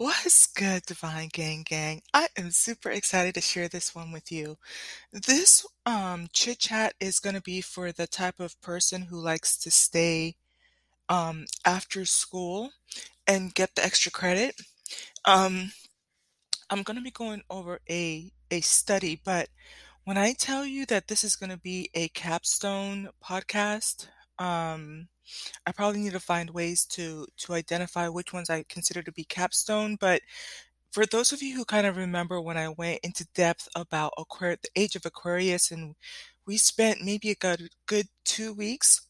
What's good, Divine Gang Gang? I am super excited to share this one with you. This chit chat is going to be for the type of person who likes to stay after school and get the extra credit. I'm going to be going over a study, but when I tell you that this is going to be a capstone podcast, I probably need to find ways to identify which ones I consider to be capstone. But for those of you who kind of remember when I went into depth about the Age of Aquarius, and we spent maybe a good 2 weeks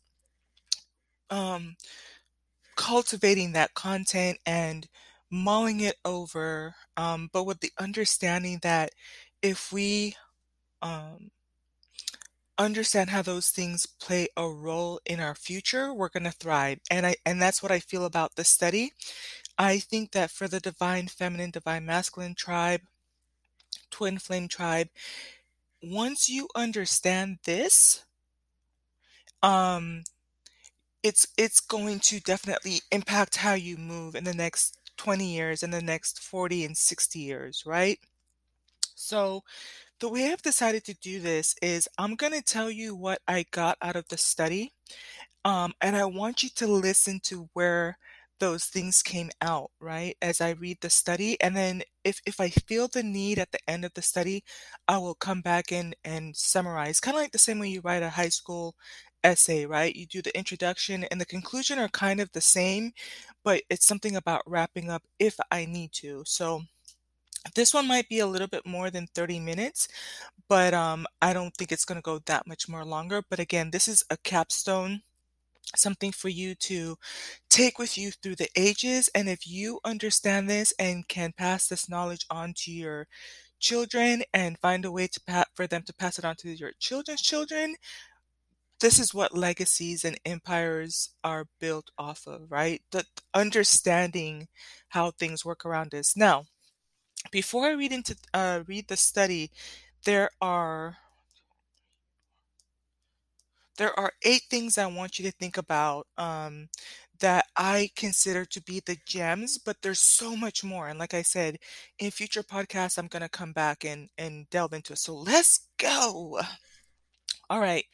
cultivating that content and mulling it over, but with the understanding that if we understand how those things play a role in our future, we're going to thrive. And that's what I feel about this study. I think that for the divine feminine, divine masculine tribe, twin flame tribe, once you understand this, it's going to definitely impact how you move in the next 20 years, in the next 40 and 60 years, right? So the way I've decided to do this is I'm going to tell you what I got out of the study, and I want you to listen to where those things came out, right, as I read the study. And then if I feel the need at the end of the study, I will come back and summarize, kind of like the same way you write a high school essay, right? You do the introduction and the conclusion are kind of the same, but it's something about wrapping up if I need to. So this one might be a little bit more than 30 minutes, but I don't think it's going to go that much more longer. But again, this is a capstone, something for you to take with you through the ages. And if you understand this and can pass this knowledge on to your children and find a way to for them to pass it on to your children's children, this is what legacies and empires are built off of, right? The understanding how things work around us. Now, before I read the study, there are 8 things I want you to think about that I consider to be the gems, but there's so much more. And like I said, in future podcasts, I'm going to come back and delve into it. So let's go. All right.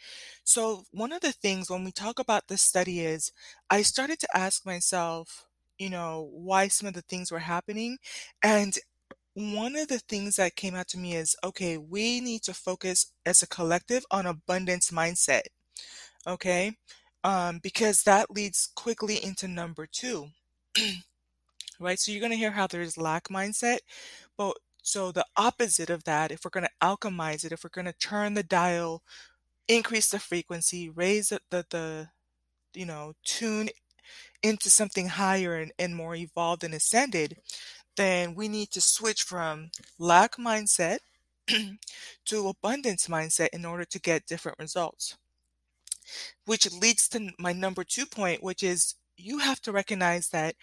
So one of the things when we talk about this study is I started to ask myself, why some of the things were happening. And one of the things that came out to me is, okay, we need to focus as a collective on abundance mindset, okay? Because that leads quickly into number 2, right? So you're going to hear how there's lack mindset, but so the opposite of that, if we're going to alchemize it, if we're going to turn the dial, increase the frequency, raise the tune into something higher and more evolved and ascended, then we need to switch from lack mindset to abundance mindset in order to get different results. Which leads to my number 2 point, which is you have to recognize that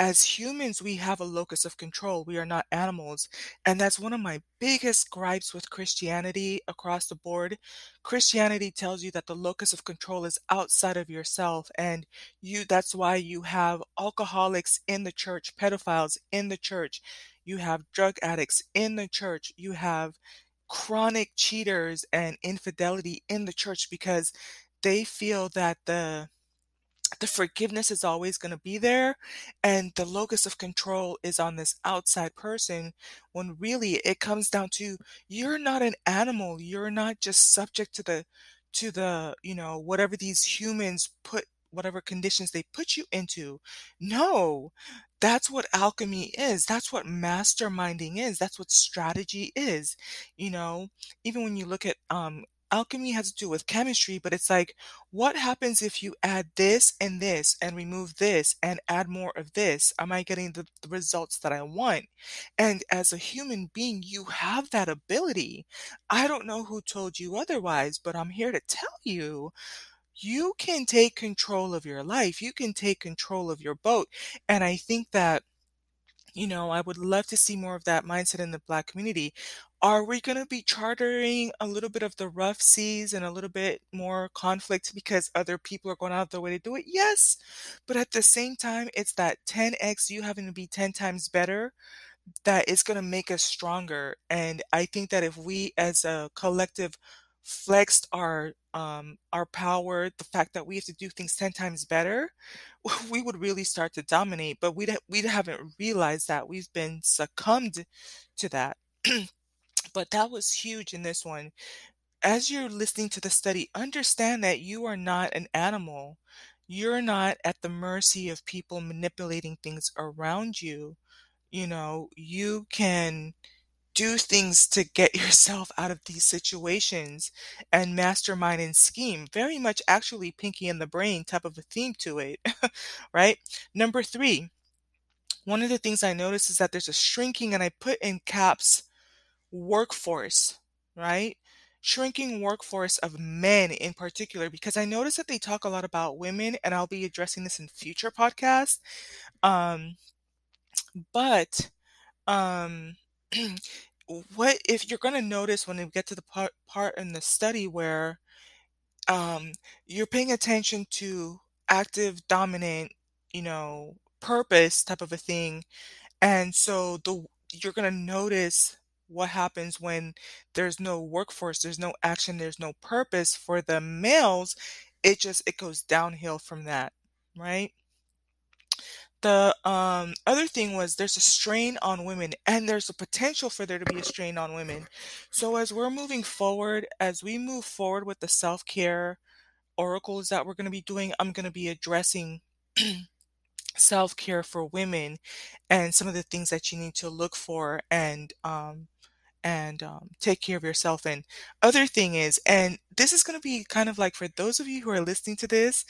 as humans, we have a locus of control. We are not animals. And that's one of my biggest gripes with Christianity across the board. Christianity tells you that the locus of control is outside of yourself. And that's why you have alcoholics in the church, pedophiles in the church. You have drug addicts in the church. You have chronic cheaters and infidelity in the church because they feel that the forgiveness is always going to be there and the locus of control is on this outside person, when really it comes down to you're not an animal. You're not just subject to the whatever these humans put, whatever conditions they put you into. No, that's what alchemy is. That's what masterminding is. That's what strategy is. Even when you look at alchemy has to do with chemistry, but it's like, what happens if you add this and this and remove this and add more of this? Am I getting the results that I want? And as a human being, you have that ability. I don't know who told you otherwise, but I'm here to tell you, you can take control of your life. You can take control of your boat. And I think that You know, I would love to see more of that mindset in the Black community. Are we going to be chartering a little bit of the rough seas and a little bit more conflict because other people are going out of their way to do it? Yes. But at the same time, it's that 10x you having to be 10 times better that is going to make us stronger. And I think that if we as a collective flexed our power, the fact that we have to do things 10 times better, we would really start to dominate. But we haven't realized that. We've been succumbed to that. But that was huge in this one. As you're listening to the study, understand that you are not an animal. You're not at the mercy of people manipulating things around you. You know, you can do things to get yourself out of these situations and mastermind and scheme. Very much actually Pinky and the Brain type of a theme to it, right? Number three, one of the things I noticed is that there's a shrinking, and I put in caps, workforce, right? Shrinking workforce of men in particular, because I noticed that they talk a lot about women, and I'll be addressing this in future podcasts. What if you're going to notice when we get to the part in the study where you're paying attention to active, dominant, you know, purpose type of a thing. And so you're going to notice what happens when there's no workforce, there's no action, there's no purpose for the males. It goes downhill from that, right? The other thing was there's a strain on women, and there's a potential for there to be a strain on women. So as we're moving forward, as we move forward with the self-care oracles that we're going to be doing, I'm going to be addressing self-care for women and some of the things that you need to look for and take care of yourself. And other thing is, and this is going to be kind of like for those of you who are listening to this,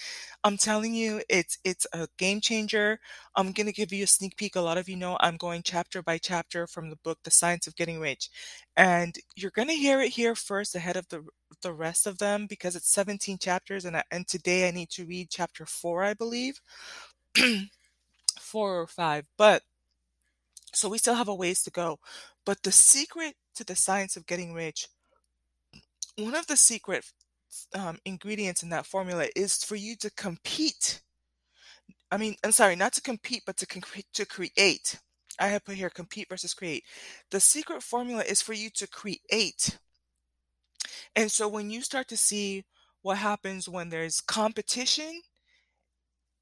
I'm telling you, it's a game changer. I'm going to give you a sneak peek. A lot of you know I'm going chapter by chapter from the book, The Science of Getting Rich. And you're going to hear it here first ahead of the rest of them, because it's 17 chapters. And today I need to read chapter 4, I believe, 4 or 5. But so we still have a ways to go. But the secret to the science of getting rich, one of the secret ingredients in that formula is for you to compete. I mean, I'm sorry, not to compete, but to create. I have put here compete versus create. The secret formula is for you to create. And so when you start to see what happens when there's competition,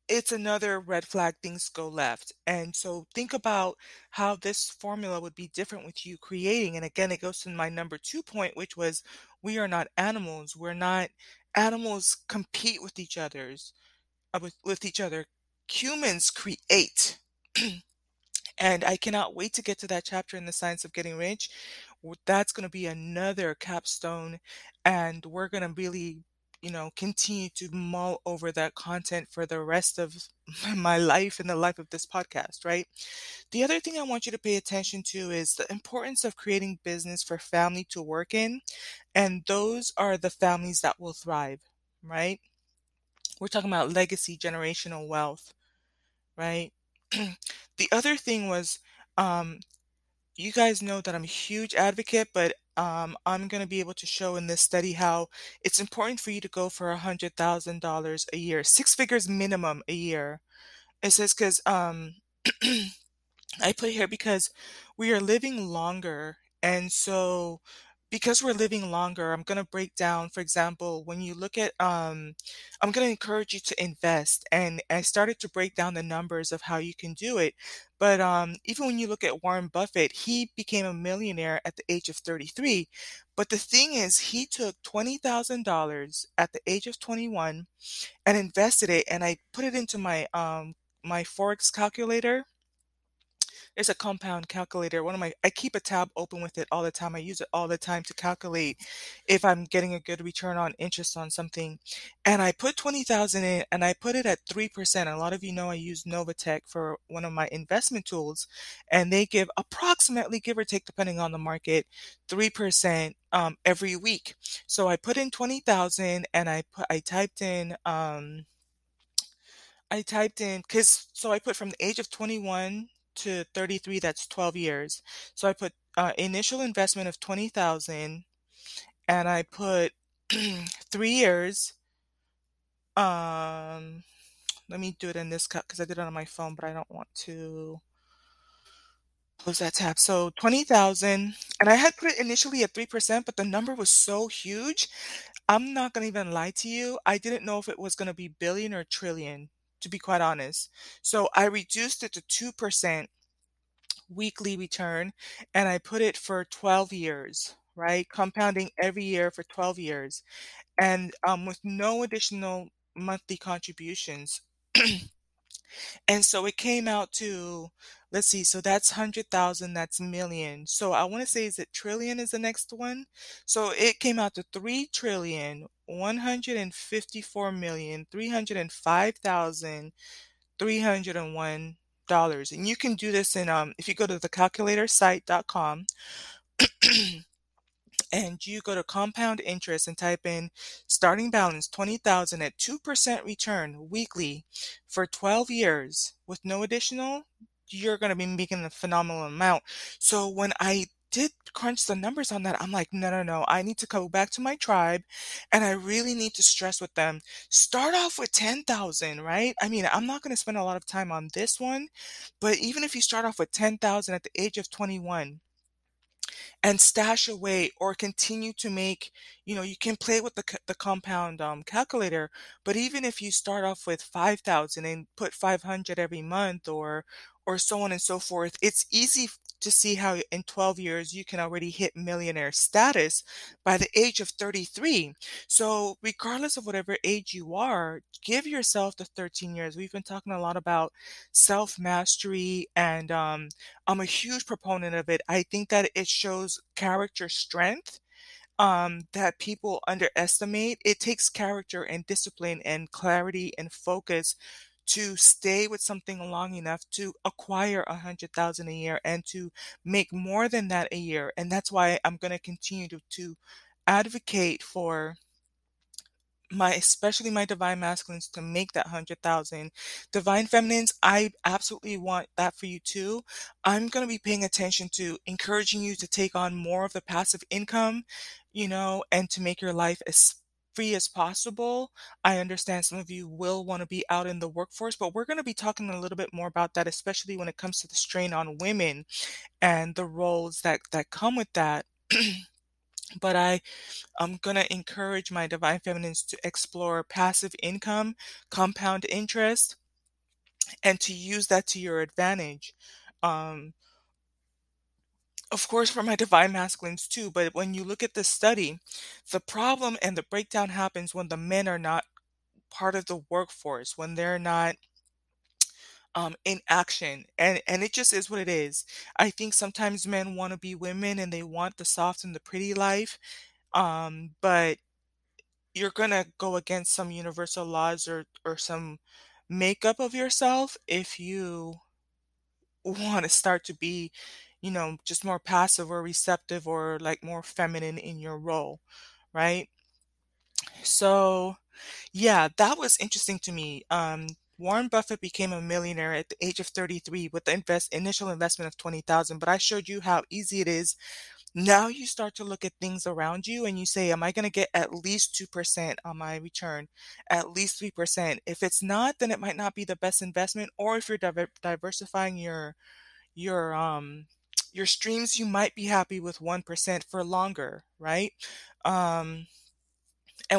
it's another red flag, things go left. And so think about how this formula would be different with you creating. And again, it goes to my number 2 point, which was we are not animals. We're not animals compete with each other's, with each other. Humans create. And I cannot wait to get to that chapter in The Science of Getting Rich. That's going to be another capstone. And we're going to really, you know, continue to mull over that content for the rest of my life and the life of this podcast, right? The other thing I want you to pay attention to is the importance of creating business for family to work in. And those are the families that will thrive, right? We're talking about legacy, generational wealth, right? The other thing was, you guys know that I'm a huge advocate, but I'm going to be able to show in this study how it's important for you to go for $100,000 a year, 6 figures minimum a year. It says because I put here because we are living longer. And so because we're living longer, I'm going to break down, for example, when you look at, I'm going to encourage you to invest. And I started to break down the numbers of how you can do it. But even when you look at Warren Buffett, he became a millionaire at the age of 33. But the thing is, he took $20,000 at the age of 21 and invested it. And I put it into my my Forex calculator. There's a compound calculator. I keep a tab open with it all the time. I use it all the time to calculate if I'm getting a good return on interest on something. And I put 20,000 in, and I put it at 3%. A lot of you know I use NovaTech for one of my investment tools, and they give approximately, give or take, depending on the market, 3% every week. So I put in 20,000, and I typed in because so I put from the age of 21 to 33, that's 12 years. So I put initial investment of $20,000 and I put 3 years. Let me do it in this cut because I did it on my phone, but I don't want to close that tab. So 20,000, and I had put it initially at 3%, but the number was so huge. I'm not going to even lie to you. I didn't know if it was going to be billion or trillion, to be quite honest. So I reduced it to 2% weekly return, and I put it for 12 years, right? Compounding every year for 12 years. And with no additional monthly contributions. And so it came out to, let's see, so that's 100,000, that's million. So I want to say, is it trillion is the next one? So it came out to 3,154,305,301. And you can do this in, if you go to the calculatorsite.com and you go to compound interest and type in starting balance 20,000 at 2% return weekly for 12 years with no additional, you're going to be making a phenomenal amount. So when I did crunch the numbers on that, I'm like, no. I need to go back to my tribe and I really need to stress with them. Start off with 10,000, right? I mean, I'm not going to spend a lot of time on this one, but even if you start off with 10,000 at the age of 21, and stash away or continue to make, you know, you can play with the compound calculator, but even if you start off with 5,000 and put 500 every month or so on and so forth, it's easy to see how in 12 years you can already hit millionaire status by the age of 33. So regardless of whatever age you are, give yourself the 13 years. We've been talking a lot about self-mastery, and I'm a huge proponent of it. I think that it shows character strength that people underestimate. It takes character and discipline and clarity and focus to stay with something long enough to acquire 100,000 a year and to make more than that a year. And that's why I'm going to continue to advocate for especially my divine masculines to make that 100,000. Divine feminines, I absolutely want that for you too. I'm going to be paying attention to encouraging you to take on more of the passive income, you know, and to make your life as free as possible. I understand some of you will want to be out in the workforce, but we're going to be talking a little bit more about that, especially when it comes to the strain on women and the roles that come with that. But I'm going to encourage my divine feminines to explore passive income, compound interest, and to use that to your advantage. Of course, for my divine masculines too, but when you look at the study, the problem and the breakdown happens when the men are not part of the workforce, when they're not in action. And it just is what it is. I think sometimes men want to be women and they want the soft and the pretty life, but you're going to go against some universal laws or some makeup of yourself if you want to start to be, you know, just more passive or receptive or like more feminine in your role, right? So yeah, that was interesting to me. Warren Buffett became a millionaire at the age of 33 with the initial investment of 20,000, but I showed you how easy it is. Now you start to look at things around you and you say, am I going to get at least 2% on my return, at least 3%? If it's not, then it might not be the best investment. Or if you're diversifying your streams, you might be happy with 1% for longer, right? And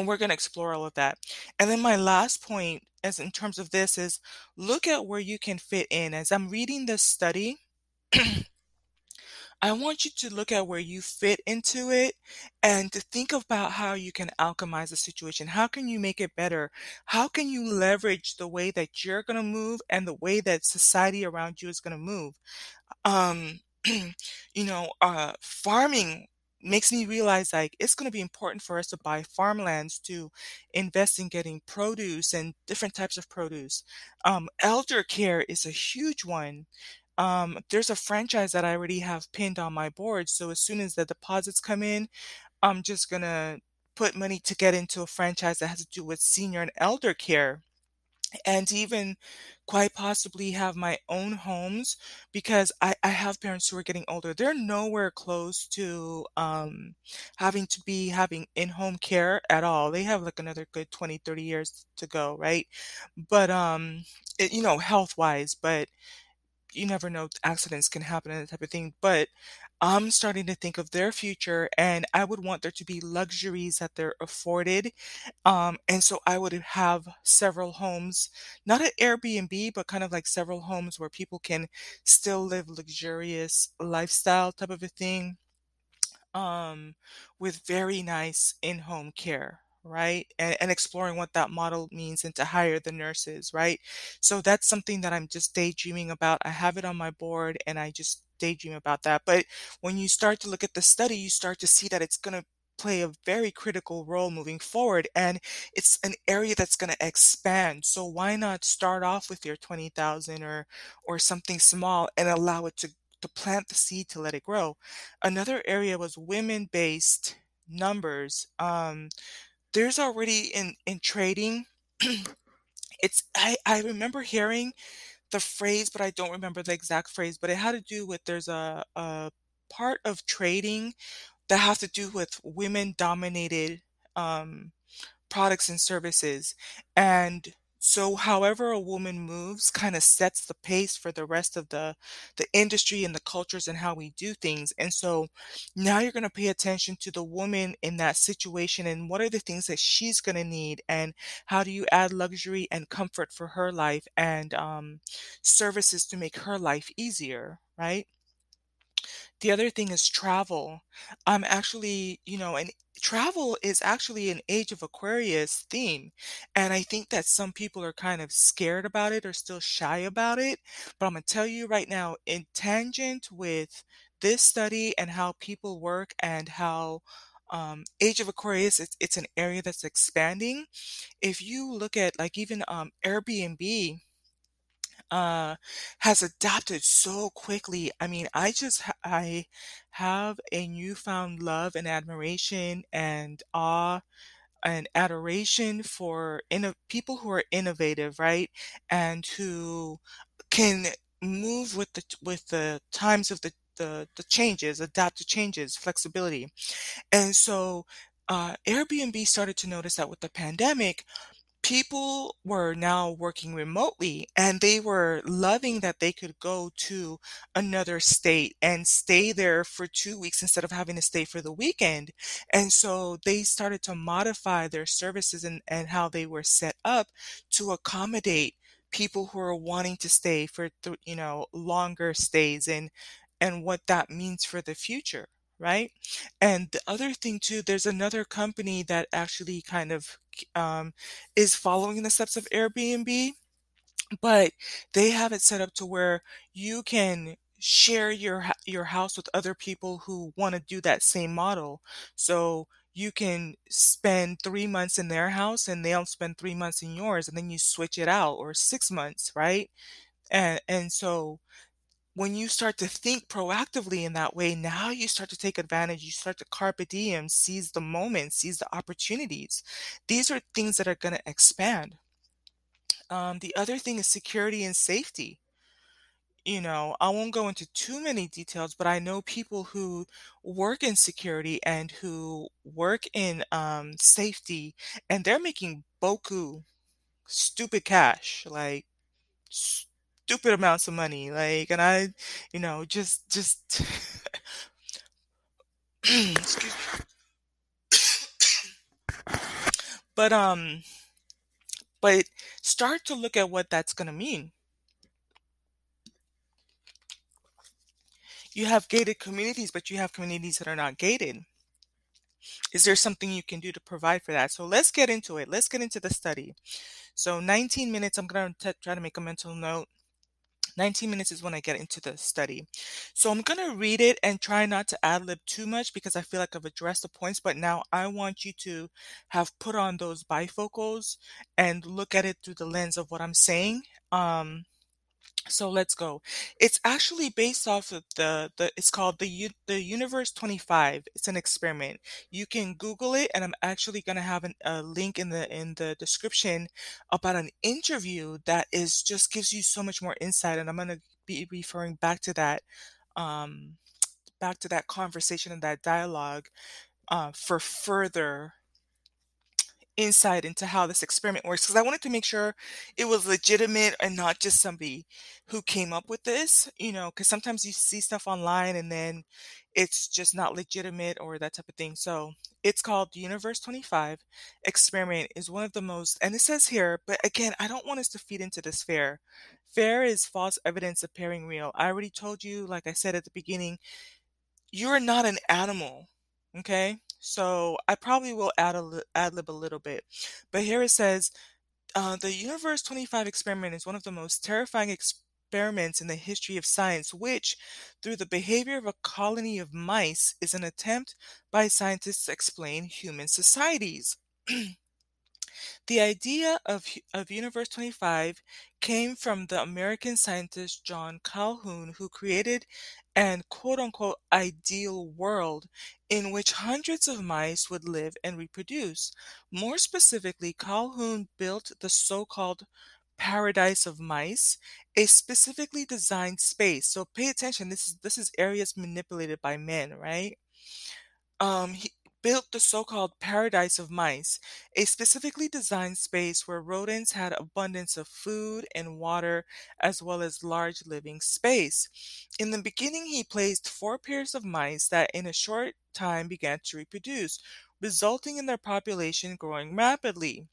we're going to explore all of that. And then my last point as in terms of this is look at where you can fit in. As I'm reading this study, I want you to look at where you fit into it and to think about how you can alchemize the situation. How can you make it better? How can you leverage the way that you're going to move and the way that society around you is going to move? Farming makes me realize like it's going to be important for us to buy farmlands, to invest in getting produce and different types of produce. Elder care is a huge one. There's a franchise that I already have pinned on my board. So as soon as the deposits come in, I'm just going to put money to get into a franchise that has to do with senior and elder care. and even quite possibly have my own homes, because I have parents who are getting older. They're nowhere close to having to be having in-home care at all. They have like another good 20, 30 years to go, right? But, health-wise, but you never know, accidents can happen and that type of thing. But I'm starting to think of their future, and I would want there to be luxuries that they're afforded. And so I would have several homes, not an Airbnb, but kind of like several homes where people can still live luxurious lifestyle type of a thing, with very nice in-home care, right? And exploring what that model means, and to hire the nurses, right? So that's something that I'm just daydreaming about. I have it on my board and I just daydream about that. But when you start to look at the study, you start to see that it's going to play a very critical role moving forward, and it's an area that's going to expand. So why not start off with your 20,000 or something small and allow it to plant the seed, to let it grow. Another area was women-based numbers. There's already in trading, it's I remember hearing the phrase, but I don't remember the exact phrase, but it had to do with there's a part of trading that has to do with women dominated products and services. And so however a woman moves kind of sets the pace for the rest of the industry and the cultures and how we do things. And so now you're going to pay attention to the woman in that situation, and what are the things that she's going to need, and how do you add luxury and comfort for her life, and services to make her life easier, right? The other thing is travel. I'm actually, and travel is actually an Age of Aquarius theme. And I think that some people are kind of scared about it or still shy about it. But I'm going to tell you right now, in tangent with this study and how people work and how Age of Aquarius, it's an area that's expanding. If you look at like even Airbnb, has adapted so quickly. I mean, I have a newfound love and admiration and awe and adoration for people who are innovative, right? And who can move with the times of the changes, adapt to changes, flexibility. And so, Airbnb started to notice that with the pandemic, people were now working remotely, and they were loving that they could go to another state and stay there for 2 weeks instead of having to stay for the weekend. And so they started to modify their services and how they were set up to accommodate people who are wanting to stay for longer stays and what that means for the future, right? And the other thing too, there's another company that actually kind of is following the steps of Airbnb, but they have it set up to where you can share your house with other people who want to do that same model. So you can spend 3 months in their house and they'll spend 3 months in yours, and then you switch it out, or 6 months, right? And so when you start to think proactively in that way, now you start to take advantage. You start to carpe diem, seize the moment, seize the opportunities. These are things that are going to expand. The other thing is security and safety. I won't go into too many details, but I know people who work in security and who work in safety, and they're making boku, stupid cash, like stupid amounts of money, and I, just excuse me. But start to look at what that's going to mean. You have gated communities, but you have communities that are not gated. Is there something you can do to provide for that? So let's get into it. Let's get into the study. So 19 minutes, I'm going to try to make a mental note. 19 minutes is when I get into the study. So I'm going to read it and try not to ad-lib too much, because I feel like I've addressed the points, but now I want you to have put on those bifocals and look at it through the lens of what I'm saying. So let's go. It's actually based off of it's called the Universe 25. It's an experiment. You can Google it, and I'm actually going to have a link in the description about an interview that is just gives you so much more insight. And I'm going to be referring back to that conversation and that dialogue for further insight into how this experiment works, because I wanted to make sure it was legitimate and not just somebody who came up with this, because sometimes you see stuff online and then it's just not legitimate or that type of thing. So it's called Universe 25 experiment. Is one of the most, and it says here, but again, I don't want us to feed into this fear. Fear is false evidence appearing real. I already told you, like I said at the beginning, you're not an animal. Okay, so I probably will ad lib a little bit, but here it says, the Universe 25 experiment is one of the most terrifying experiments in the history of science, which, through the behavior of a colony of mice, is an attempt by scientists to explain human societies. The idea of Universe 25 came from the American scientist John Calhoun, who created an quote-unquote ideal world in which hundreds of mice would live and reproduce. More specifically, Calhoun built the so-called Paradise of Mice, a specifically designed space. So pay attention, this is areas manipulated by men, right? He built the so-called Paradise of Mice, a specifically designed space where rodents had abundance of food and water, as well as large living space. In the beginning, he placed 4 pairs of mice that in a short time began to reproduce, resulting in their population growing rapidly.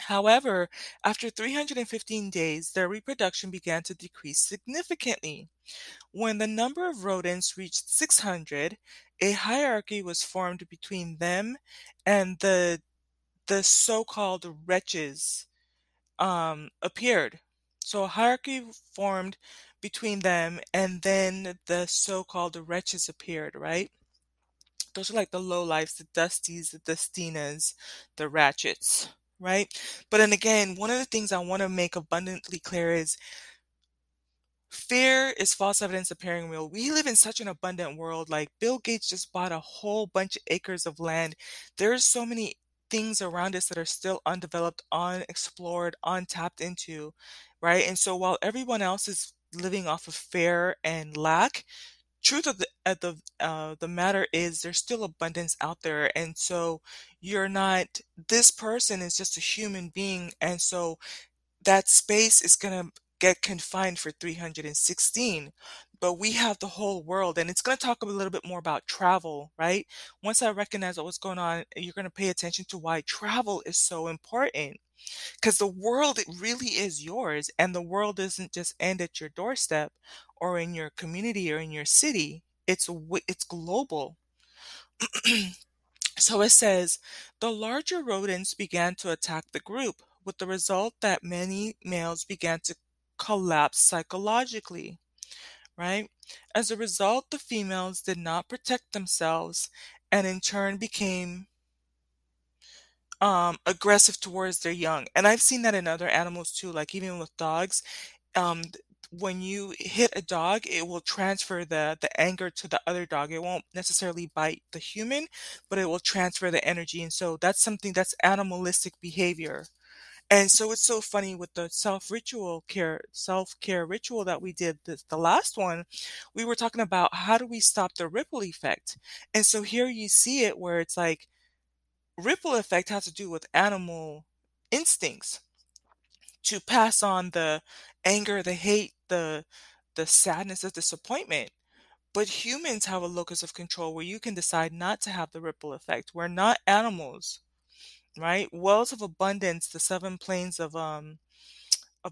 However, after 315 days, their reproduction began to decrease significantly. When the number of rodents reached 600, a hierarchy was formed between them and the so-called wretches appeared. So a hierarchy formed between them, and then the so-called wretches appeared, right? Those are like the lowlifes, the dusties, the dustinas, the ratchets, right? But then again, one of the things I want to make abundantly clear is fear is false evidence appearing real. We live in such an abundant world. Like Bill Gates just bought a whole bunch of acres of land. There's so many things around us that are still undeveloped, unexplored, untapped into, right? And so while everyone else is living off of fear and lack, truth of the matter is there's still abundance out there. And so this person is just a human being. And so that space is going to get confined for 316, but we have the whole world, and it's going to talk a little bit more about travel, right? Once I recognize what's going on, you're going to pay attention to why travel is so important, because the world, it really is yours, and the world doesn't just end at your doorstep or in your community or in your city. It's global. So it says the larger rodents began to attack the group, with the result that many males began to collapse psychologically, right? As a result, the females did not protect themselves, and in turn became aggressive towards their young. And I've seen that in other animals too, like even with dogs. When you hit a dog, it will transfer the anger to the other dog. It won't necessarily bite the human, but it will transfer the energy. And so that's something that's animalistic behavior. And so it's so funny with the self-care ritual that we did, the last one, we were talking about how do we stop the ripple effect. And so here you see it where it's like ripple effect has to do with animal instincts to pass on the anger, the hate, the sadness, the disappointment. But humans have a locus of control where you can decide not to have the ripple effect. We're not animals, right? Wells of Abundance, the 7 planes of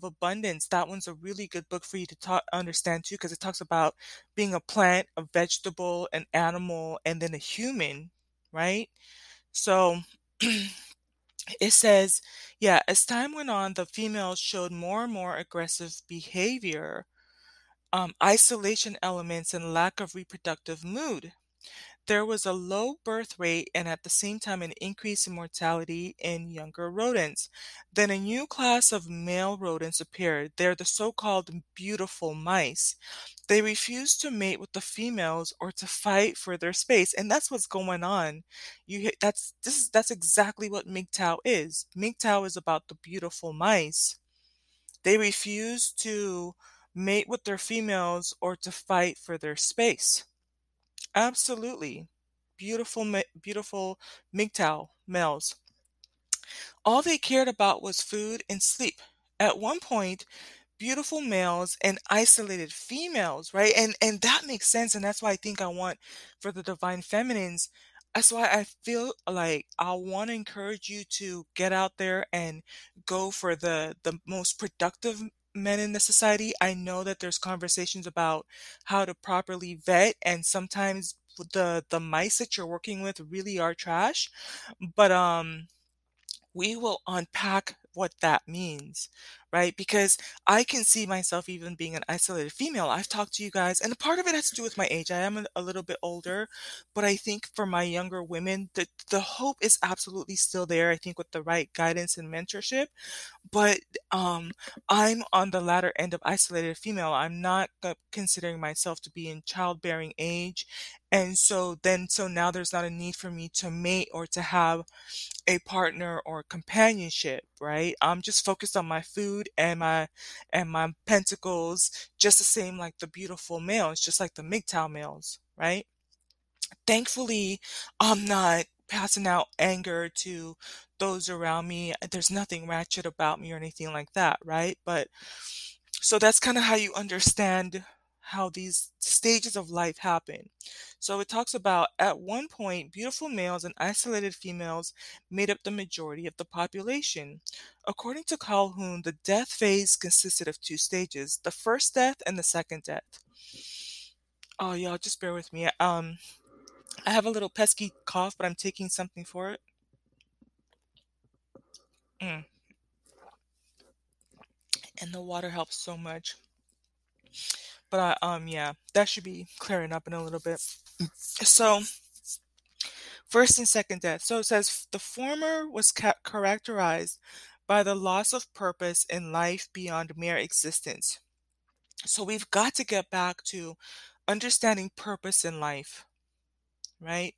abundance. That one's a really good book for you to understand too, because it talks about being a plant, a vegetable, an animal, and then a human, right? So it says, yeah, as time went on, the females showed more and more aggressive behavior, isolation elements, and lack of reproductive mood. There was a low birth rate and at the same time an increase in mortality in younger rodents. Then a new class of male rodents appeared. They're the so-called beautiful mice. They refuse to mate with the females or to fight for their space, and that's what's going on. That's exactly what MGTOW is. MGTOW is about the beautiful mice. They refuse to mate with their females or to fight for their space. Absolutely. Beautiful MGTOW males. All they cared about was food and sleep. At one point, beautiful males and isolated females, right? And that makes sense. And that's why I think I want for the divine feminines. That's why I feel like I want to encourage you to get out there and go for the most productive men in the society. I know that there's conversations about how to properly vet, and sometimes the mice that you're working with really are trash, but we will unpack what that means, right? Because I can see myself even being an isolated female. I've talked to you guys, and part of it has to do with my age. I am a little bit older, but I think for my younger women, the hope is absolutely still there, I think, with the right guidance and mentorship. But I'm on the latter end of isolated female. I'm not considering myself to be in childbearing age. And so now there's not a need for me to mate or to have a partner or companionship, right? I'm just focused on my food and my pentacles, just the same like the beautiful males, just like the MGTOW males, right? Thankfully, I'm not passing out anger to those around me. There's nothing ratchet about me or anything like that, right? But so that's kind of how you understand how these stages of life happen. So it talks about, at one point, beautiful males and isolated females made up the majority of the population. According to Calhoun, the death phase consisted of two stages, the first death and the second death. Oh, y'all, just bear with me. I have a little pesky cough, but I'm taking something for it. And the water helps so much. But yeah, that should be clearing up in a little bit. So first and second death. So it says the former was characterized by the loss of purpose in life beyond mere existence. So we've got to get back to understanding purpose in life, right?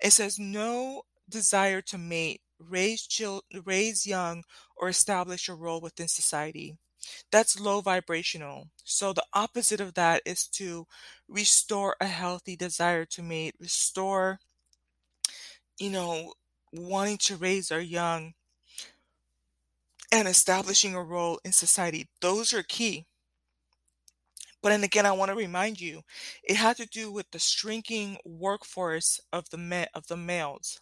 It says no desire to mate, raise young, or establish a role within society. That's low vibrational. So the opposite of that is to restore a healthy desire to mate, restore, wanting to raise our young and establishing a role in society. Those are key. But then again, I want to remind you, it had to do with the shrinking workforce of the males.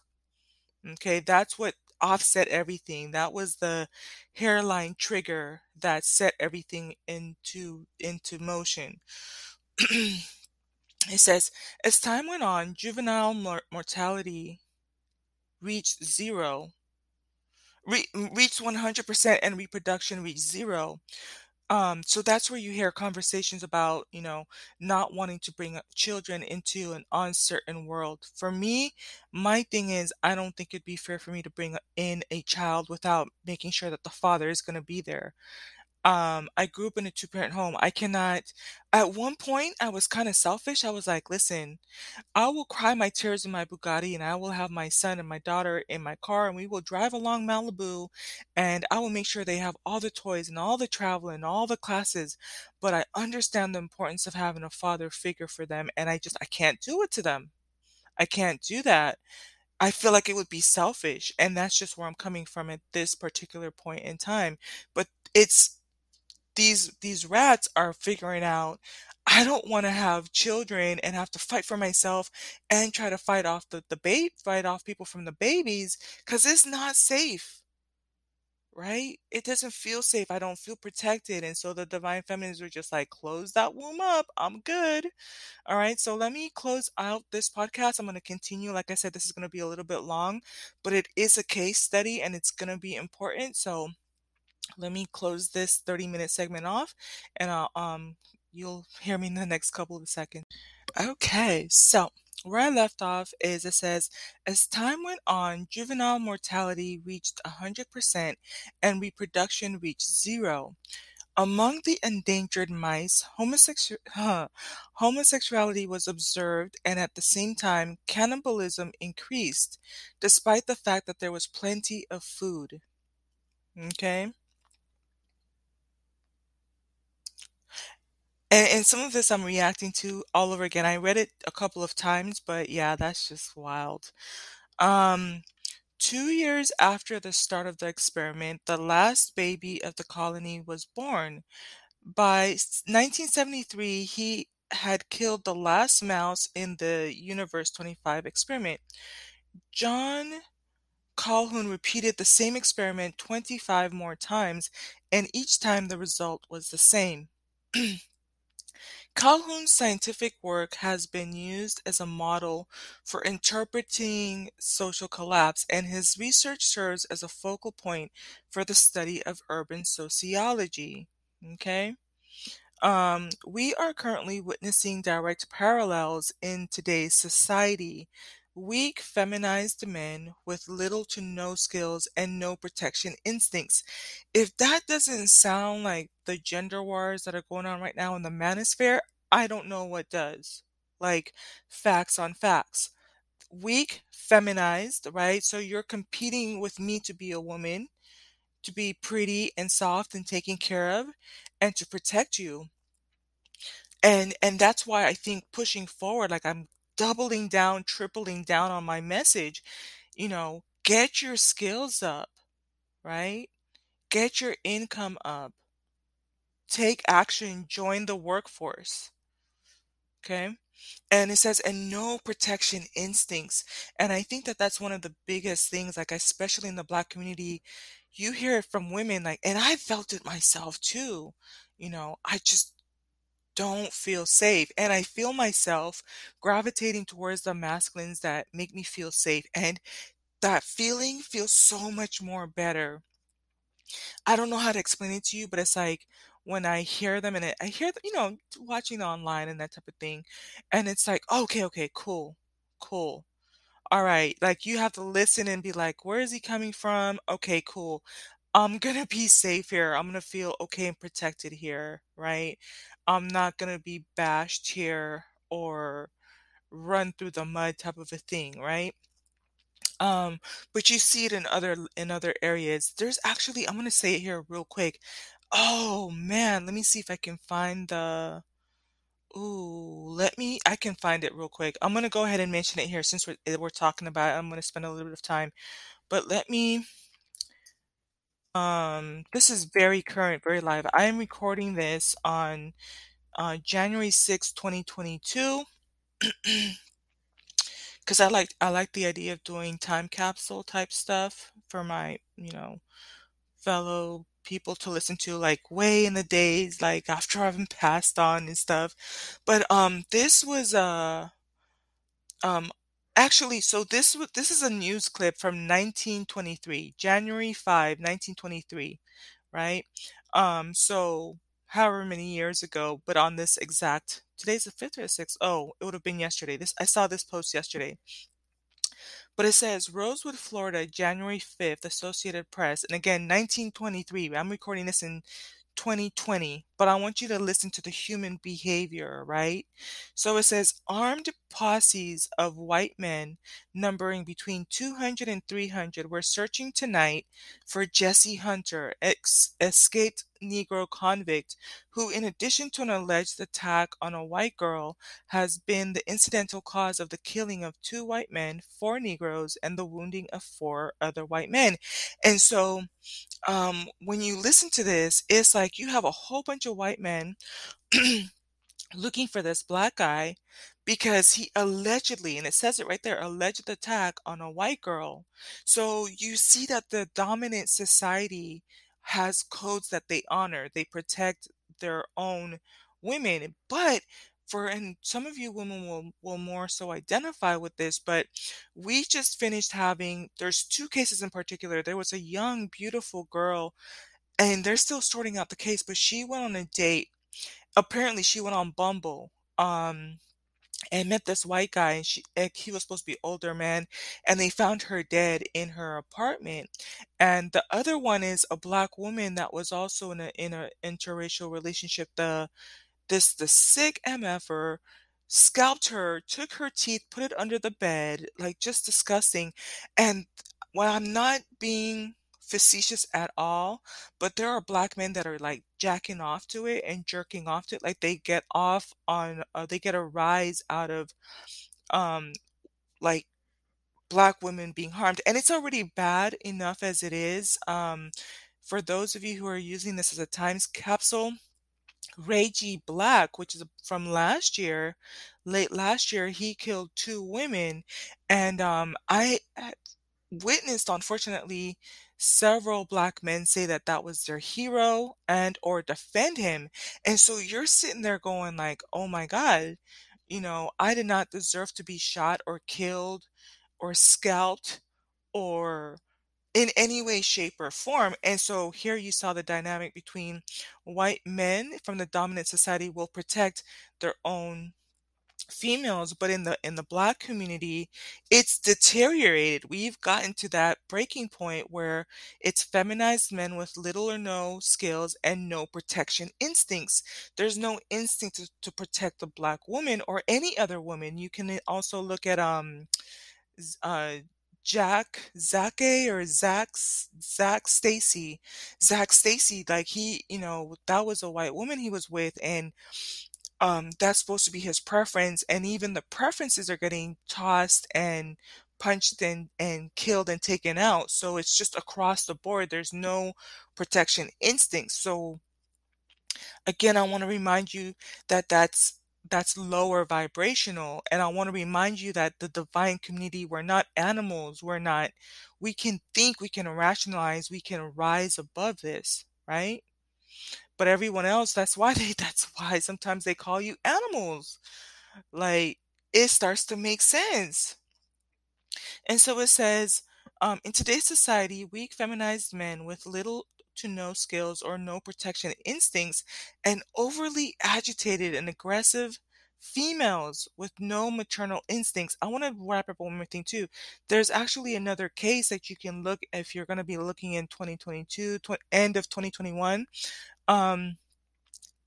Okay, that's what offset everything. That was the hairline trigger that set everything into motion. It says, as time went on, juvenile mortality reached zero, reached 100%, and reproduction reached zero. So that's where you hear conversations about, not wanting to bring up children into an uncertain world. For me, my thing is, I don't think it'd be fair for me to bring in a child without making sure that the father is going to be there. I grew up in a two-parent home. At one point, I was kind of selfish. I was like, listen, I will cry my tears in my Bugatti, and I will have my son and my daughter in my car, and we will drive along Malibu, and I will make sure they have all the toys and all the travel and all the classes. But I understand the importance of having a father figure for them, and I can't do it to them. I can't do that. I feel like it would be selfish, and that's just where I'm coming from at this particular point in time. But it's... These rats are figuring out, I don't want to have children and have to fight for myself and try to fight off fight off people from the babies, because it's not safe, right? It doesn't feel safe. I don't feel protected. And so the divine feminines are just like, close that womb up. I'm good. All right. So let me close out this podcast. I'm going to continue. Like I said, this is going to be a little bit long, but it is a case study and it's going to be important. So let me close this 30-minute segment off, and I'll You'll hear me in the next couple of seconds. Okay, so where I left off is it says, as time went on, juvenile mortality reached 100% and reproduction reached 0. Among the endangered mice, homosexuality was observed, and at the same time, cannibalism increased, despite the fact that there was plenty of food. Okay? And some of this I'm reacting to all over again. I read it a couple of times, but yeah, that's just wild. 2 years after the start of the experiment, the last baby of the colony was born. By 1973, he had killed the last mouse in the Universe 25 experiment. John Calhoun repeated the same experiment 25 more times, and each time the result was the same. Calhoun's scientific work has been used as a model for interpreting social collapse, and his research serves as a focal point for the study of urban sociology. Okay? We are currently witnessing direct parallels in today's society. Weak, feminized men with little to no skills and no protection instincts. If that doesn't sound like the gender wars that are going on right now in the manosphere, I don't know what does. Like, facts on facts. Weak, feminized, right? So you're competing with me to be a woman, to be pretty and soft and taken care of, and to protect you. And that's why I think pushing forward, like I'm doubling down, tripling down on my message, you know, get your skills up, right? Get your income up. Take action, join the workforce. Okay? And it says, and no protection instincts. And I think that that's one of the biggest things, like especially in the Black community, you hear it from women, like, and I felt it myself too. You know, I just don't feel safe. And I feel myself gravitating towards the masculines that make me feel safe. And that feeling feels so much more better. I don't know how to explain it to you, but it's like when I hear them and I hear, you know, watching online and that type of thing. And it's like, okay, cool. All right. Like you have to listen and be like, where is he coming from? Okay, cool. I'm going to be safe here. I'm going to feel okay and protected here, right? I'm not going to be bashed here or run through the mud type of a thing, right? But you see it in other areas. There's actually, I'm going to say it here real quick. Oh, man, let me see if I can find the... Ooh, I can find it real quick. I'm going to go ahead and mention it here since we're talking about it. I'm going to spend a little bit of time. But let me... this is very current, very live. I am recording this on January 6, 2022, because I like the idea of doing time capsule type stuff for my, you know, fellow people to listen to, like way in the days, like after I've been passed on and stuff. But this was actually, so this is a news clip from 1923, January 5, 1923, right? So however many years ago, but on this exact, today's the 5th or the 6th? Oh, it would have been yesterday. I saw this post yesterday. But it says, Rosewood, Florida, January 5th, Associated Press. And again, 1923. I'm recording this in 2020, but I want you to listen to the human behavior, right? So it says, armed posses of white men numbering between 200 and 300 were searching tonight for Jesse Hunter, escaped Negro convict, who in addition to an alleged attack on a white girl has been the incidental cause of the killing of 2 white men, 4 Negroes, and the wounding of 4 other white men. And so when you listen to this, it's like you have a whole bunch of white men looking for this black guy because he allegedly, and it says it right there, alleged attack on a white girl. So you see that the dominant society has codes that they honor. They protect their own women. But and some of you women will more so identify with this, but we just finished having, there's 2 cases in particular. There was a young, beautiful girl, and they're still sorting out the case, but she went on a date apparently she went on Bumble and met this white guy, and he was supposed to be older man, and they found her dead in her apartment. And the other one is a black woman that was also in an interracial relationship. The sick MFer scalped her, took her teeth, put it under the bed, like, just disgusting. And while I'm not being facetious at all, but there are black men that are like jacking off to it and jerking off to it. Like, they get off on, they get a rise out of like black women being harmed. And it's already bad enough as it is. For those of you who are using this as a time capsule, Ray G Black, which is from last year, late last year, he killed 2 women. And I witnessed, unfortunately, several black men say that that was their hero and or defend him. And so you're sitting there going like, oh my God, you know, I did not deserve to be shot or killed or scalped or in any way, shape, or form. And so here you saw the dynamic between white men from the dominant society will protect their own females, but in the black community, it's deteriorated. We've gotten to that breaking point where it's feminized men with little or no skills and no protection instincts. There's no instinct to protect the black woman or any other woman. You can also look at Jack Zake or Zach Stacy. Zach Stacy, like, he, you know, that was a white woman he was with, and that's supposed to be his preference, and even the preferences are getting tossed and punched and killed and taken out. So it's just across the board. There's no protection instinct. So again, I want to remind you that that's lower vibrational. And I want to remind you that the divine community, we're not animals. We can think, we can rationalize, we can rise above this, right? But everyone else, that's why sometimes they call you animals. Like, it starts to make sense. And so it says, in today's society, weak feminized men with little to no skills or no protection instincts and overly agitated and aggressive females with no maternal instincts. I want to wrap up one more thing too. There's actually another case that you can look if you're going to be looking in 2022, end of 2021.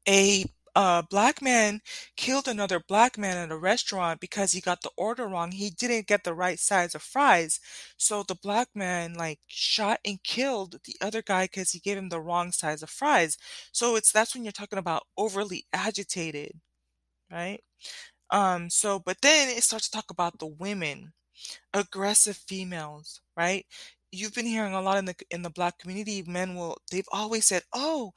A black man killed another black man at a restaurant because he got the order wrong. He didn't get the right size of fries. So the black man like shot and killed the other guy because he gave him the wrong size of fries. So that's when you're talking about overly agitated, right? But then it starts to talk about the women, aggressive females, right? You've been hearing a lot in the black community, they've always said, oh,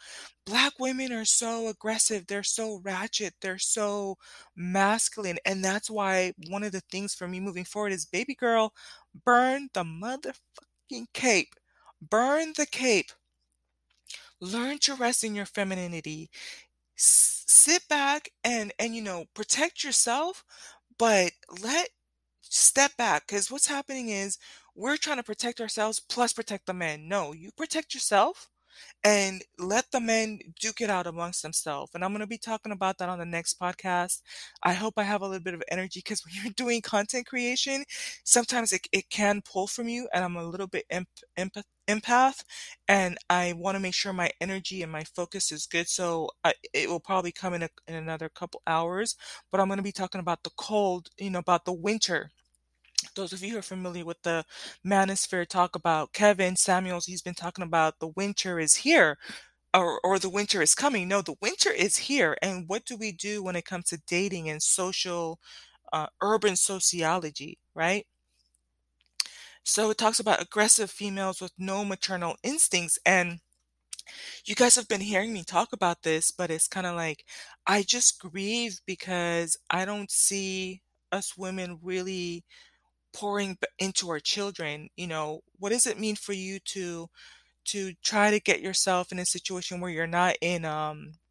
black women are so aggressive. They're so ratchet. They're so masculine. And that's why one of the things for me moving forward is, baby girl, burn the motherfucking cape, burn the cape, learn to rest in your femininity, sit back and, you know, protect yourself, but step back. Cause what's happening is, we're trying to protect ourselves plus protect the men. No, you protect yourself and let the men duke it out amongst themselves. And I'm going to be talking about that on the next podcast. I hope I have a little bit of energy, because when you're doing content creation, sometimes it can pull from you, and I'm a little bit empath, and I want to make sure my energy and my focus is good. So it will probably come in another couple hours, but I'm going to be talking about the cold, you know, about the winter. Those of you who are familiar with the manosphere talk about Kevin Samuels, he's been talking about the winter is here or the winter is coming. No, the winter is here. And what do we do when it comes to dating and social, urban sociology, right? So it talks about aggressive females with no maternal instincts. And you guys have been hearing me talk about this, but it's kind of like, I just grieve because I don't see us women really pouring into our children. You know, what does it mean for you to try to get yourself in a situation where you're not in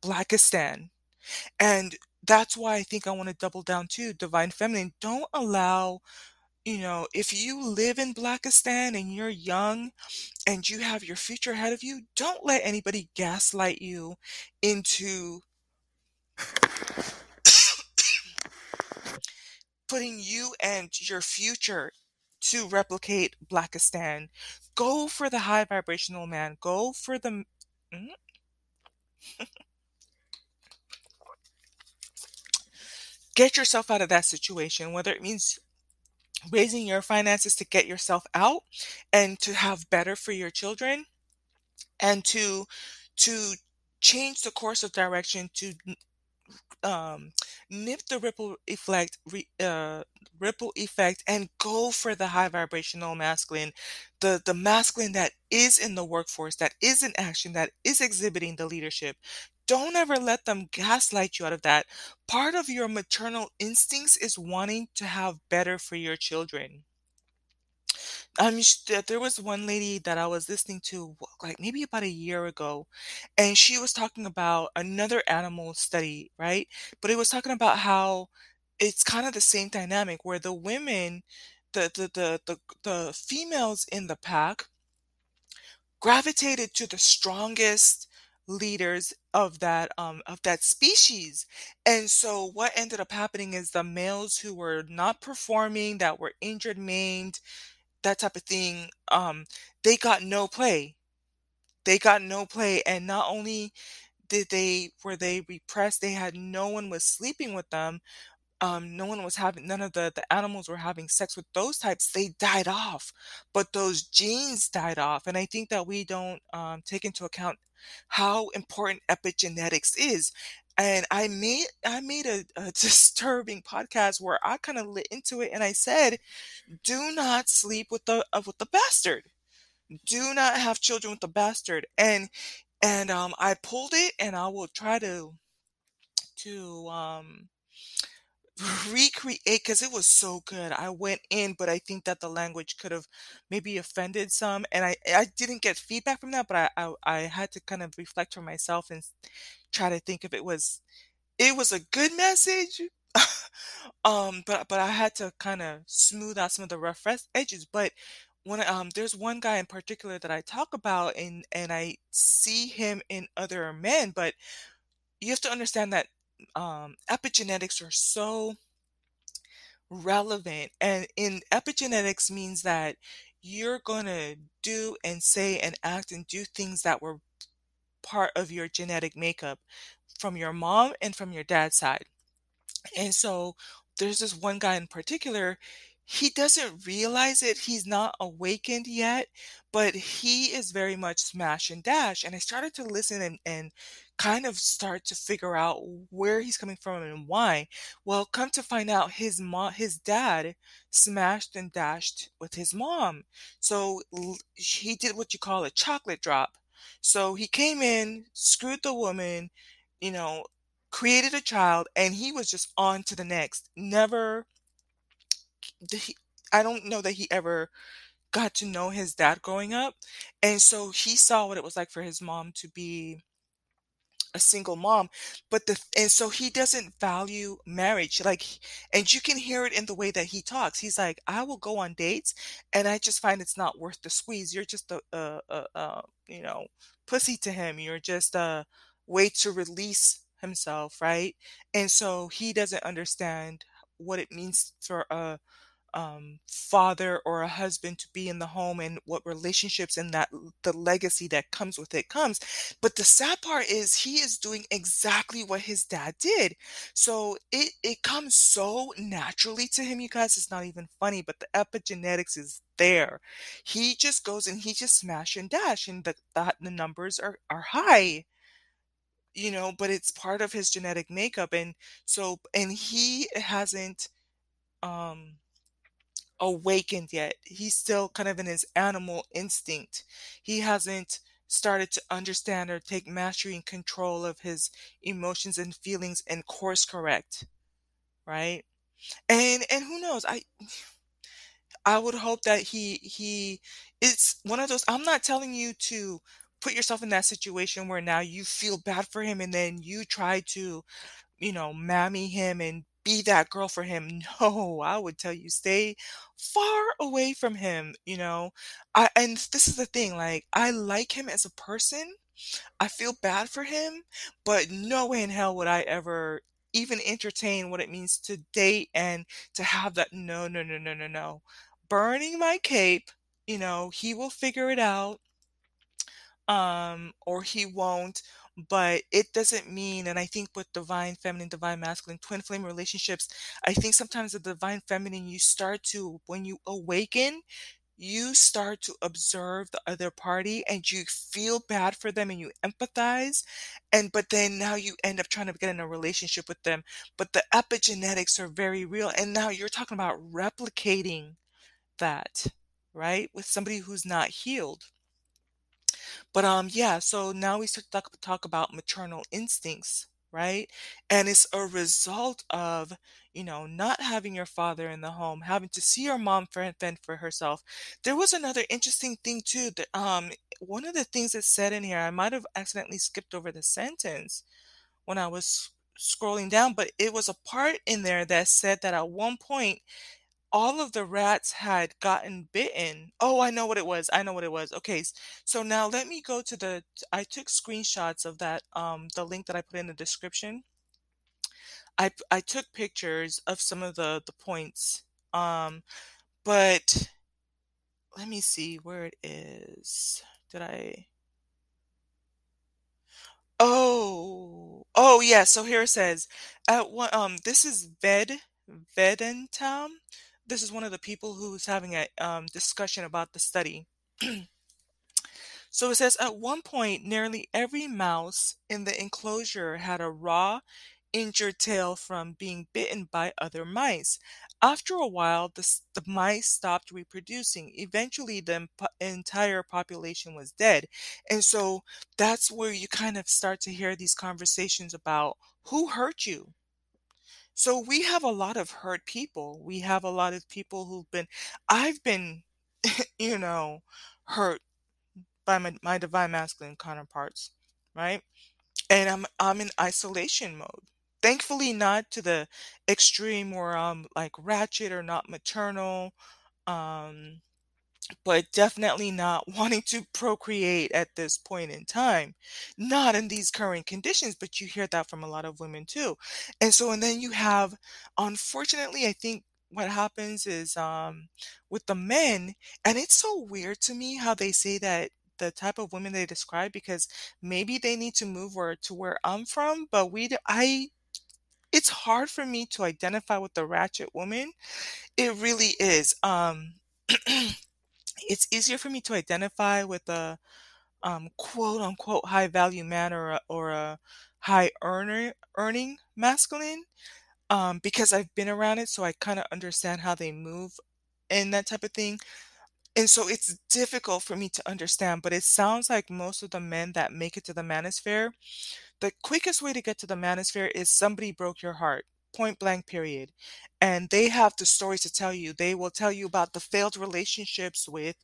Blackistan? And that's why I think I want to double down to divine feminine. Don't allow, you know, if you live in Blackistan and you're young and you have your future ahead of you, don't let anybody gaslight you into putting you and your future to replicate Blackistan. Go for the high vibrational man. Go for the... Get yourself out of that situation, whether it means raising your finances to get yourself out and to have better for your children and to change the course of direction, to nip the ripple effect and go for the high vibrational masculine, the masculine that is in the workforce, that is in action, that is exhibiting the leadership. Don't ever let them gaslight you out of that. Part of your maternal instincts is wanting to have better for your children. There was one lady that I was listening to like maybe about a year ago, and she was talking about another animal study, right? But it was talking about how it's kind of the same dynamic where the women, the females in the pack gravitated to the strongest leaders of that species. And so what ended up happening is the males who were not performing, that were injured, maimed, that type of thing, they got no play. And not only were they repressed, they had no one was sleeping with them. None of the animals were having sex with those types. They died off, but those genes died off. And I think that we don't take into account how important epigenetics is. And I made a disturbing podcast where I kind of lit into it, and I said, do not sleep with the bastard. Do not have children with the bastard. And I pulled it, and I will try to recreate, because it was so good. I went in, but I think that the language could have maybe offended some, and I didn't get feedback from that, but I had to kind of reflect for myself and try to think if it was a good message. But I had to kind of smooth out some of the rough edges. But when there's one guy in particular that I talk about, and I see him in other men, but you have to understand that epigenetics are so relevant, and in epigenetics means that you're gonna do and say and act and do things that were part of your genetic makeup from your mom and from your dad's side. And so there's this one guy in particular, he doesn't realize it, he's not awakened yet, but he is very much smash and dash. And I started to listen and kind of start to figure out where he's coming from and why. Well, come to find out, his dad smashed and dashed with his mom. So he did what you call a chocolate drop. So he came in, screwed the woman, created a child, and he was just on to the next. I don't know that he ever got to know his dad growing up. And so he saw what it was like for his mom to be a single mom, and so he doesn't value marriage. Like, and you can hear it in the way that he talks. He's like, I will go on dates, and I just find it's not worth the squeeze. You're just a pussy to him. You're just a way to release himself, right? And so he doesn't understand what it means for a father or a husband to be in the home, and what relationships and that the legacy that comes with it. But the sad part is he is doing exactly what his dad did. So it comes so naturally to him, you guys. It's not even funny, but the epigenetics is there. He just goes and he just smash and dash, and the numbers are high, but it's part of his genetic makeup. And so, and he hasn't awakened yet. He's still kind of in his animal instinct. He hasn't started to understand or take mastery and control of his emotions and feelings and course correct, right? And who knows, I would hope that he it's one of those. I'm not telling you to put yourself in that situation where now you feel bad for him and then you try to mammy him and be that girl for him. No, I would tell you, stay far away from him. And this is the thing, like, I like him as a person, I feel bad for him, but no way in hell would I ever even entertain what it means to date and to have that. No. Burning my cape, you know, he will figure it out, or he won't. But it doesn't mean, and I think with divine feminine, divine masculine, twin flame relationships, I think sometimes the divine feminine, you start to, when you awaken, you start to observe the other party and you feel bad for them and you empathize. But then now you end up trying to get in a relationship with them. But the epigenetics are very real. And now you're talking about replicating that, right? With somebody who's not healed. But so now we start to talk about maternal instincts, right? And it's a result of, you know, not having your father in the home, having to see your mom fend for herself. There was another interesting thing too, that one of the things that's said in here, I might have accidentally skipped over the sentence when I was scrolling down, but it was a part in there that said that at one point all of the rats had gotten bitten. Oh, I know what it was. Okay, so now let me go to I took screenshots of that, the link that I put in the description. I took pictures of some of the points, but let me see where it is. Oh, yeah. So here it says, at one, this is Vedantam. This is one of the people who's having a discussion about the study. So it says, at one point, nearly every mouse in the enclosure had a raw, injured tail from being bitten by other mice. After a while, the mice stopped reproducing. Eventually, the entire population was dead. And so that's where you kind of start to hear these conversations about who hurt you. So we have a lot of hurt people. We have a lot of people I've been, you know, hurt by my divine masculine counterparts, right? And I'm in isolation mode. Thankfully, not to the extreme where I'm like ratchet or not maternal, but definitely not wanting to procreate at this point in time, not in these current conditions, but you hear that from a lot of women too. And then you have, unfortunately, I think what happens is with the men, and it's so weird to me how they say that the type of women they describe, because maybe they need to move to where I'm from, but it's hard for me to identify with the ratchet woman. It really is. It's easier for me to identify with a quote unquote high value man or a high earning masculine because I've been around it. So I kind of understand how they move and that type of thing. And so it's difficult for me to understand, but it sounds like most of the men that make it to the manosphere, the quickest way to get to the manosphere is somebody broke your heart. Point blank period. And they have the stories to tell you. They will tell you about the failed relationships with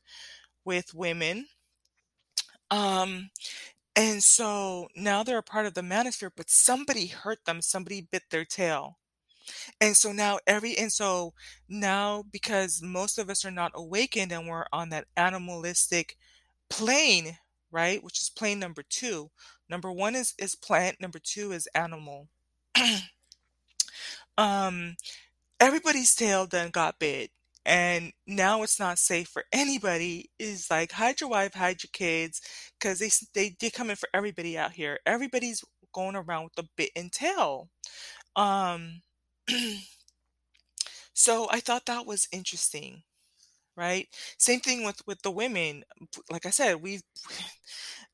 women. And so now they're a part of the manosphere, but somebody hurt them. Somebody bit their tail. And so now because most of us are not awakened and we're on that animalistic plane, right? Which is plane number two. Number one is plant. Number two is animal. Everybody's tail done got bit, and now it's not safe for anybody. Is like hide your wife, hide your kids, because they come in for everybody out here. Everybody's going around with a bitten tail. So I thought that was interesting, right? Same thing with the women. Like I said,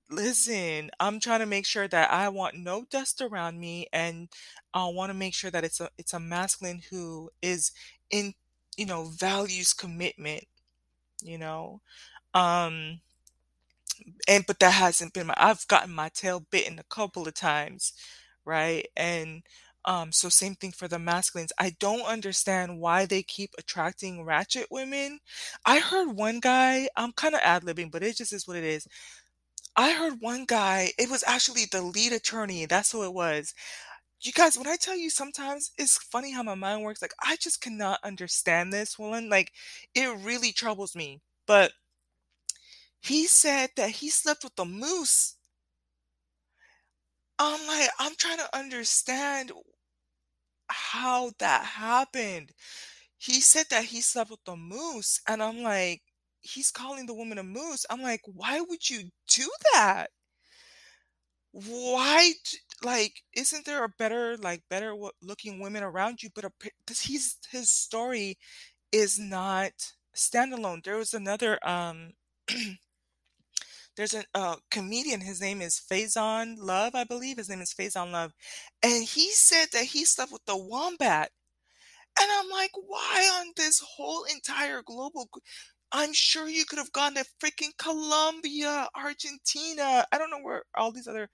listen, I'm trying to make sure that I want no dust around me, and I want to make sure that it's a masculine who is in, you know, values commitment, you know, but that hasn't been I've gotten my tail bitten a couple of times, right? And so same thing for the masculines. I don't understand why they keep attracting ratchet women. I heard one guy, I'm kind of ad-libbing, but it just is what it is. I heard one guy, it was actually the lead attorney. That's who it was. You guys, when I tell you sometimes, it's funny how my mind works. Like, I just cannot understand this one. Like, it really troubles me. But he said that he slept with a moose. I'm like, I'm trying to understand how that happened. He said that he slept with a moose, and I'm like, he's calling the woman a moose. I'm like, why would you do that? Why? Like, isn't there a better, like, better looking women around you? But his story is not standalone. There was another there's a comedian. His name is Faizon Love, I believe. His name is Faizon Love. And he said that he slept with the wombat. And I'm like, why on this whole entire global? I'm sure you could have gone to freaking Colombia, Argentina. I don't know where all these other,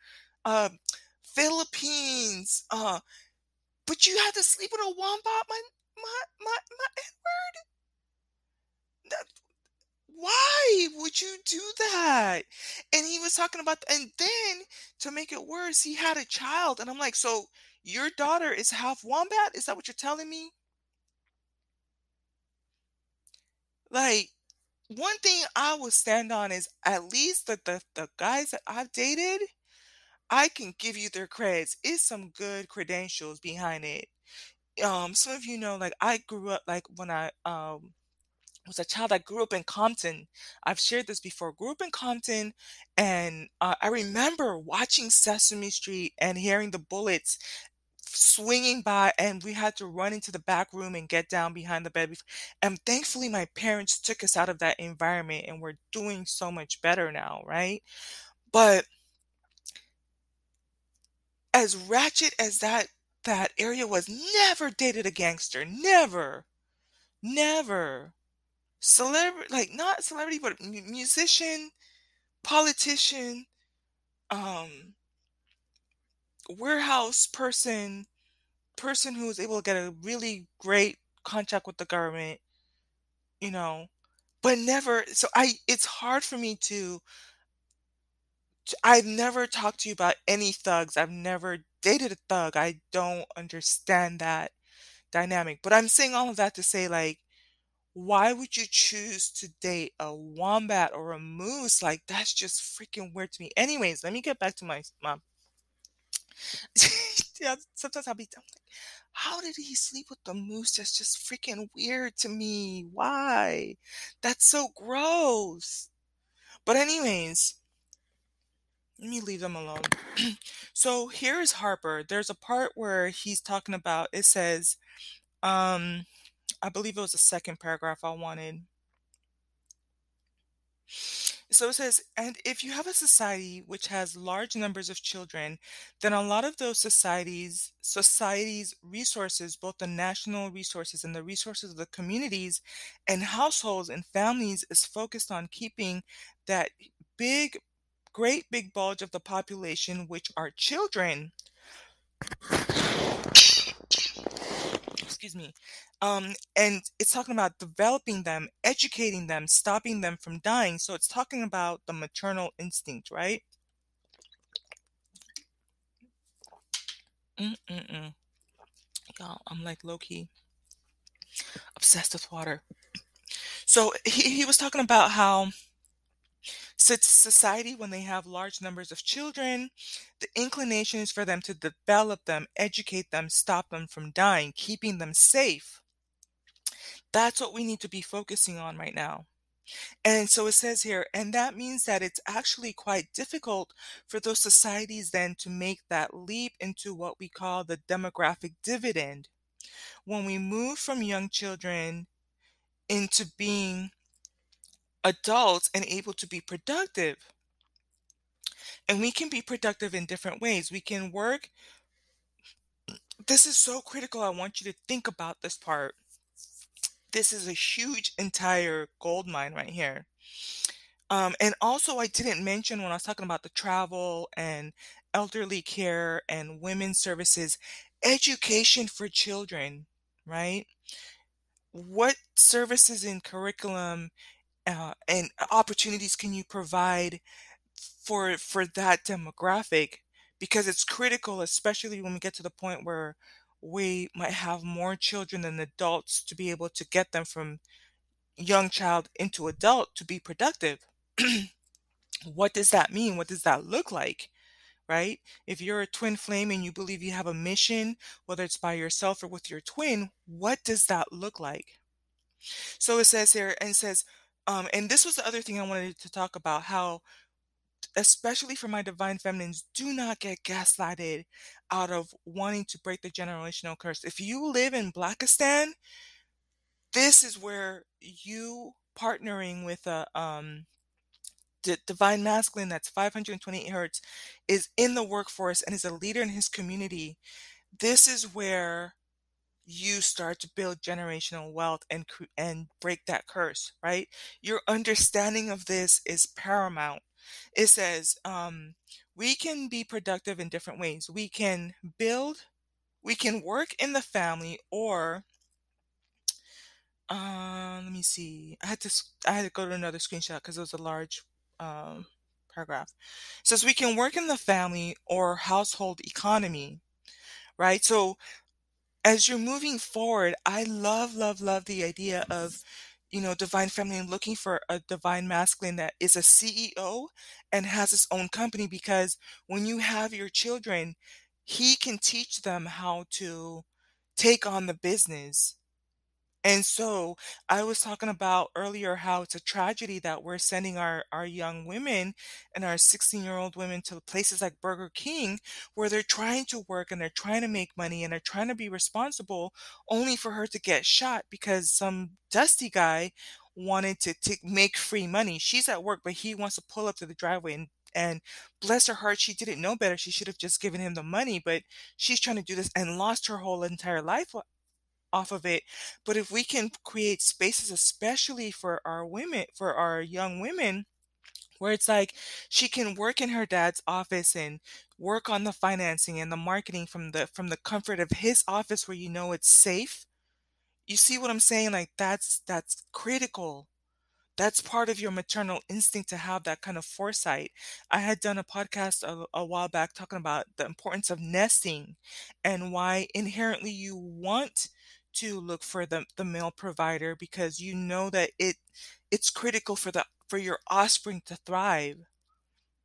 Philippines. But you had to sleep with a wombat, my Edward? That, why would you do that? And he was talking about, and then to make it worse, he had a child. And I'm like, so your daughter is half wombat? Is that what you're telling me? Like, one thing I will stand on is at least the guys that I've dated, I can give you their creds. It's some good credentials behind it. Some of you know, like, I grew up, like, when I, was a child, I grew up in Compton. I've shared this before. Grew up in Compton, and I remember watching Sesame Street and hearing the bullets swinging by, and we had to run into the back room and get down behind the bed. And thankfully, my parents took us out of that environment, and we're doing so much better now, right? But as ratchet as that area was, never dated a gangster. Never. Celebrity, like, not celebrity, but musician, politician, warehouse person who was able to get a really great contract with the government, you know, but never. So it's hard for me to I've never talked to you about any thugs. I've never dated a thug. I don't understand that dynamic, but I'm saying all of that to say, like, why would you choose to date a wombat or a moose? Like, that's just freaking weird to me. Anyways, let me get back to my mom. Yeah, sometimes I'm like, how did he sleep with the moose? That's just freaking weird to me. Why? That's so gross. But anyways, let me leave them alone. So here is Harper. There's a part where he's talking about, it says, I believe it was the second paragraph I wanted. So it says, and if you have a society which has large numbers of children, then a lot of those society's resources, both the national resources and the resources of the communities and households and families, is focused on keeping that great big bulge of the population, which are children. Excuse me. And it's talking about developing them, educating them, stopping them from dying. So it's talking about the maternal instinct, right? Y'all, I'm like low-key obsessed with water. So he was talking about how society, when they have large numbers of children, the inclination is for them to develop them, educate them, stop them from dying, keeping them safe. That's what we need to be focusing on right now. And so it says here, and that means that it's actually quite difficult for those societies then to make that leap into what we call the demographic dividend. When we move from young children into being adults and able to be productive. And we can be productive in different ways. We can work. This is so critical. I want you to think about this part. This is a huge entire gold mine right here. And also, I didn't mention when I was talking about the travel and elderly care and women's services, education for children, right? What services in curriculum and opportunities can you provide for that demographic? Because it's critical, especially when we get to the point where we might have more children than adults, to be able to get them from young child into adult to be productive. What does that mean? What does that look like? right? If you're a twin flame and you believe you have a mission, whether it's by yourself or with your twin, what does that look like? So it says here, and it says, and this was the other thing I wanted to talk about, how, especially for my divine feminines, do not get gaslighted out of wanting to break the generational curse. If you live in Blackistan, this is where you partnering with a divine masculine that's 528 hertz is in the workforce and is a leader in his community. This is where you start to build generational wealth and break that curse, right? Your understanding of this is paramount. It says, we can be productive in different ways. We can build, we can work in the family, or let me see. I had to go to another screenshot because it was a large paragraph. It says we can work in the family or household economy, right? So as you're moving forward, I love the idea of, you know, divine feminine looking for a divine masculine that is a CEO and has his own company, because when you have your children, he can teach them how to take on the business. And so I was talking about earlier how it's a tragedy that we're sending our young women and our 16-year-old women to places like Burger King, where they're trying to work and they're trying to make money and they're trying to be responsible, only for her to get shot because some dusty guy wanted to make free money. She's at work, but he wants to pull up to the driveway, and bless her heart, she didn't know better. She should have just given him the money, but she's trying to do this and lost her whole entire life off of it. But if we can create spaces, especially for our women, for our young women, where it's like she can work in her dad's office and work on the financing and the marketing from the comfort of his office, where, you know, it's safe. You see what I'm saying? Like that's critical. That's part of your maternal instinct to have that kind of foresight. I had done a podcast a while back talking about the importance of nesting and why inherently you want to look for the male provider, because you know that it's critical for your offspring to thrive,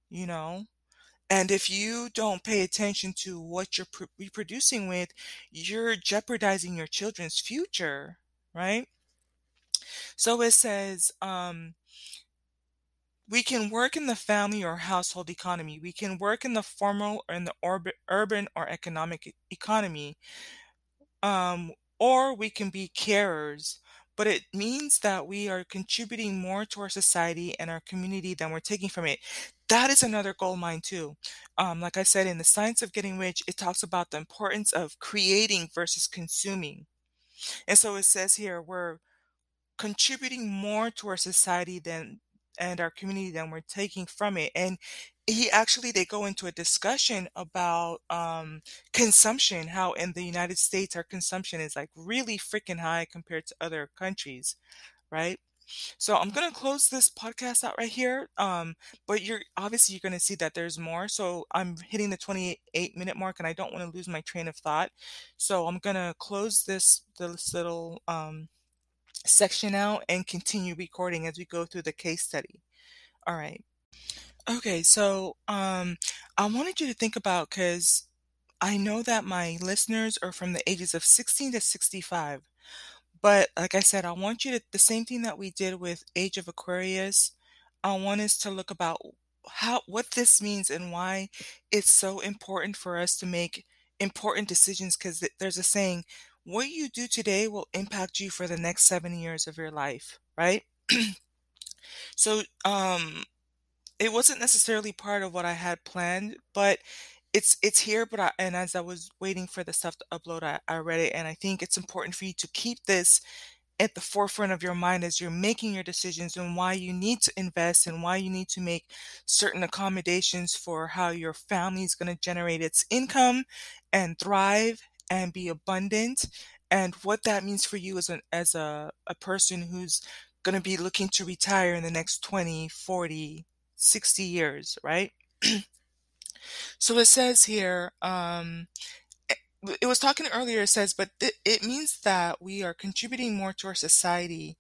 you know. And if you don't pay attention to what you're reproducing with, you're jeopardizing your children's future, right? So it says, we can work in the family or household economy. We can work in the formal or in the urban or economic economy. Or we can be carers, but it means that we are contributing more to our society and our community than we're taking from it. That is another gold mine too. Like I said, in the Science of Getting Rich, it talks about the importance of creating versus consuming. And so it says here, we're contributing more to our society and our community than we're taking from it. And they go into a discussion about consumption, how in the United States our consumption is like really freaking high compared to other countries, right? So I'm going to close this podcast out right here. But you're going to see that there's more. So I'm hitting the 28-minute mark and I don't want to lose my train of thought. So I'm going to close this little section out and continue recording as we go through the case study. All right. Okay. So, I wanted you to think about, because I know that my listeners are from the ages of 16 to 65, but like I said, I want you to, the same thing that we did with Age of Aquarius, I want us to look about what this means and why it's so important for us to make important decisions. Because there's a saying, what you do today will impact you for the next 7 years of your life, right? So it wasn't necessarily part of what I had planned, but it's here. But and as I was waiting for the stuff to upload, I read it, and I think it's important for you to keep this at the forefront of your mind as you're making your decisions, and why you need to invest and why you need to make certain accommodations for how your family is going to generate its income and thrive and be abundant, and what that means for you as a person who's going to be looking to retire in the next 20, 40, 60 years, right? So it says here, it was talking earlier, it says, but it means that we are contributing more to our society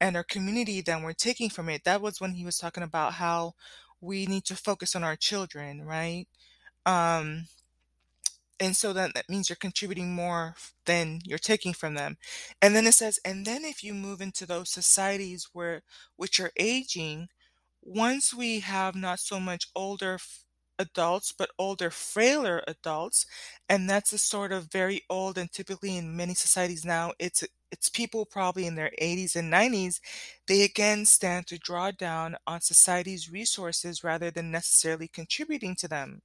and our community than we're taking from it. That was when he was talking about how we need to focus on our children, right? And so then that means you're contributing more than you're taking from them. And then it says, and then if you move into those societies where, which are aging, once we have not so much older adults, but older, frailer adults, and that's a sort of very old, and typically in many societies now, it's people probably in their 80s and 90s, they again stand to draw down on society's resources rather than necessarily contributing to them.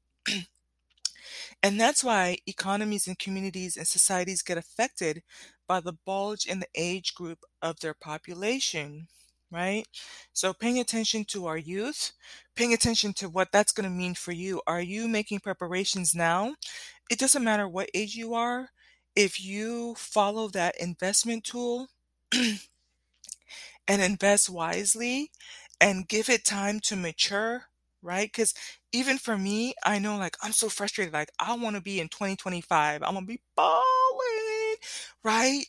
And that's why economies and communities and societies get affected by the bulge in the age group of their population, right? So paying attention to our youth, paying attention to what that's going to mean for you. Are you making preparations now? It doesn't matter what age you are. If you follow that investment tool and invest wisely and give it time to mature, right? Because even for me, I know, like, I'm so frustrated. Like, I want to be in 2025. I'm going to be balling, right?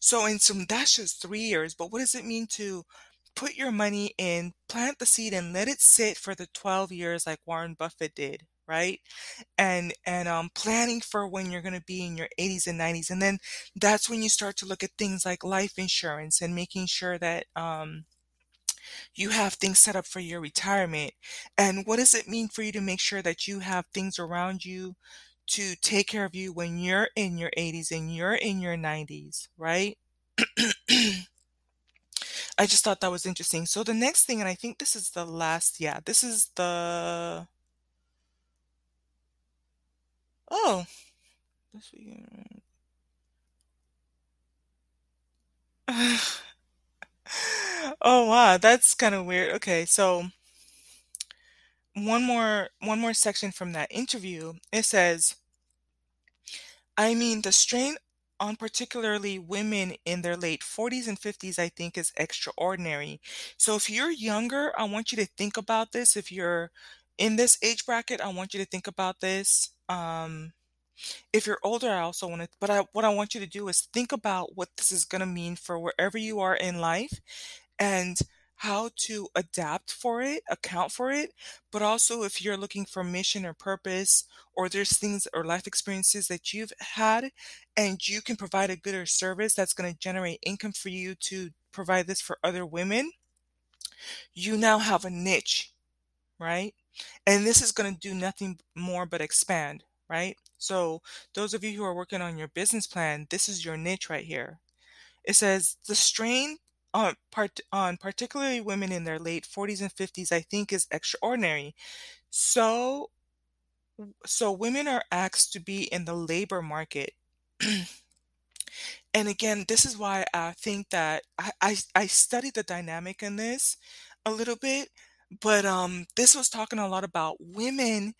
So that's just 3 years. But what does it mean to put your money in, plant the seed, and let it sit for the 12 years like Warren Buffett did, right? And planning for when you're going to be in your 80s and 90s. And then that's when you start to look at things like life insurance and making sure that you have things set up for your retirement. And what does it mean for you to make sure that you have things around you to take care of you when you're in your 80s and you're in your 90s, right? I just thought that was interesting. So the next thing, and I think this is the last, this weekend. Oh wow, that's kind of weird. Okay, so one more section from that interview. It says, I mean, the strain on particularly women in their late 40s and 50s, I think, is extraordinary. So if you're younger, I want you to think about this. If you're in this age bracket, I want you to think about this. If you're older, I also want to, what I want you to do is think about what this is going to mean for wherever you are in life and how to adapt for it, account for it. But also if you're looking for mission or purpose, or there's things or life experiences that you've had and you can provide a good or service that's going to generate income for you to provide this for other women, you now have a niche, right? And this is going to do nothing more but expand, right? So those of you who are working on your business plan, this is your niche right here. It says the strain on particularly women in their late 40s and 50s, I think, is extraordinary. So women are asked to be in the labor market. And again, this is why I think that I studied the dynamic in this a little bit, but this was talking a lot about women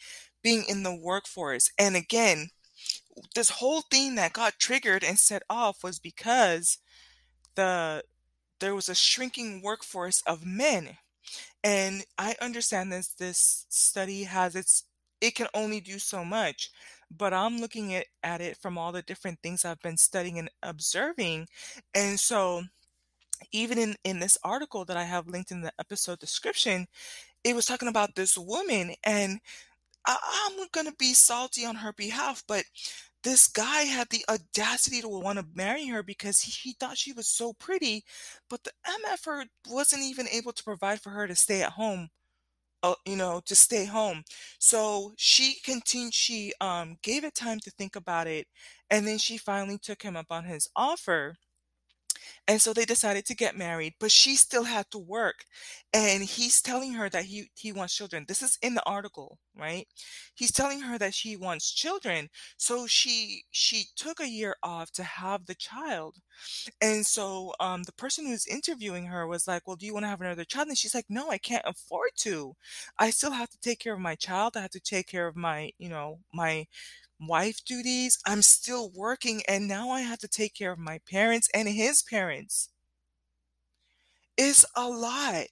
being in the workforce. And again, this whole thing that got triggered and set off was because there was a shrinking workforce of men. And I understand this study has it can only do so much, but I'm looking at it from all the different things I've been studying and observing. And so even in this article that I have linked in the episode description, it was talking about this woman, and I'm going to be salty on her behalf, but this guy had the audacity to want to marry her because he thought she was so pretty, but the MFer wasn't even able to provide for her to stay at home, to stay home. So she continued, she gave it time to think about it, and then she finally took him up on his offer. And so they decided to get married, but she still had to work. And he's telling her that he wants children. This is in the article, right? He's telling her that she wants children. So she took a year off to have the child. And so the person who's interviewing her was like, well, do you want to have another child? And she's like, no, I can't afford to. I still have to take care of my child. I have to take care of my, my wife duties. I'm still working, and now I have to take care of my parents and his parents. It's a lot,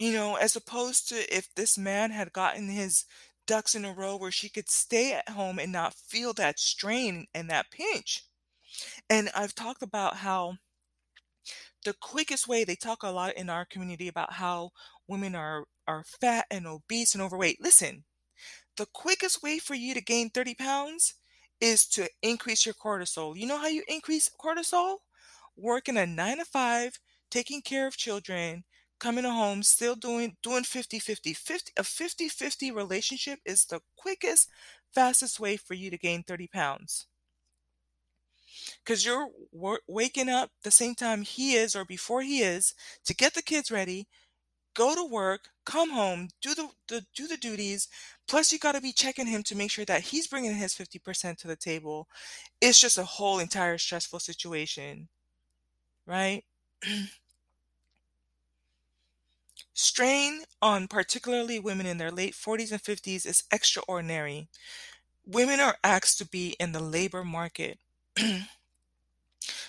as opposed to if this man had gotten his ducks in a row where she could stay at home and not feel that strain and that pinch. And I've talked about how the quickest way, they talk a lot in our community about how women are fat and obese and overweight. Listen, the quickest way for you to gain 30 pounds is to increase your cortisol. You know how you increase cortisol? Working a 9-to-5, taking care of children, coming home, still doing 50-50. A 50-50 relationship is the quickest, fastest way for you to gain 30 pounds. Because you're waking up the same time he is or before he is to get the kids ready, go to work, come home, do the duties. Plus, you got to be checking him to make sure that he's bringing his 50% to the table. It's just a whole entire stressful situation, right? Strain on particularly women in their late 40s and 50s is extraordinary. Women are asked to be in the labor market.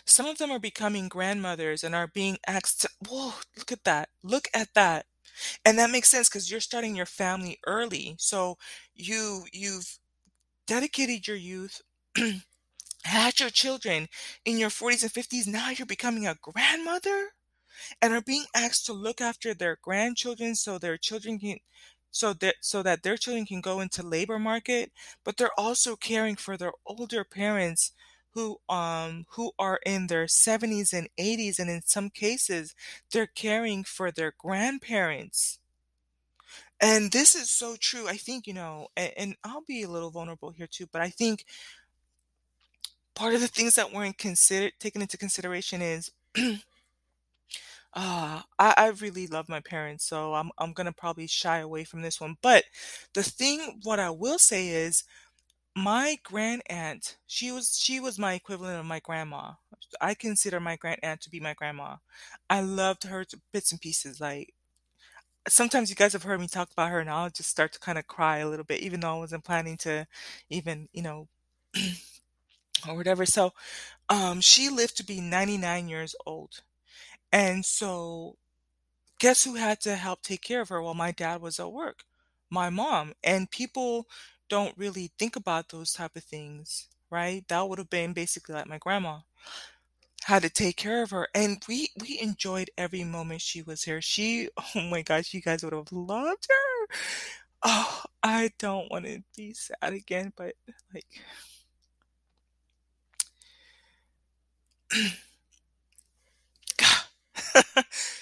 Some of them are becoming grandmothers and are being asked to, whoa, look at that. Look at that. And that makes sense because you're starting your family early. So you've dedicated your youth, had your children in your 40s and 50s. Now you're becoming a grandmother and are being asked to look after their grandchildren so their children can, so that their children can go into labor market, but they're also caring for their older parents who are in their 70s and 80s, and in some cases, they're caring for their grandparents. And this is so true. I think, you know, and I'll be a little vulnerable here too, but I think part of the things that weren't taken into consideration is I really love my parents, so I'm going to probably shy away from this one. But what I will say is, my grand aunt, she was my equivalent of my grandma. I consider my grand aunt to be my grandma. I loved her to bits and pieces. Like, sometimes you guys have heard me talk about her, and I'll just start to kind of cry a little bit, even though I wasn't planning to, even, you know, or whatever. So, she lived to be 99 years old, and so guess who had to help take care of her while my dad was at work? My mom. And people don't really think about those type of things, right? That would have been basically like my grandma had to take care of her. And we enjoyed every moment she was here. Oh my gosh, you guys would have loved her. Oh, I don't want to be sad again, but like,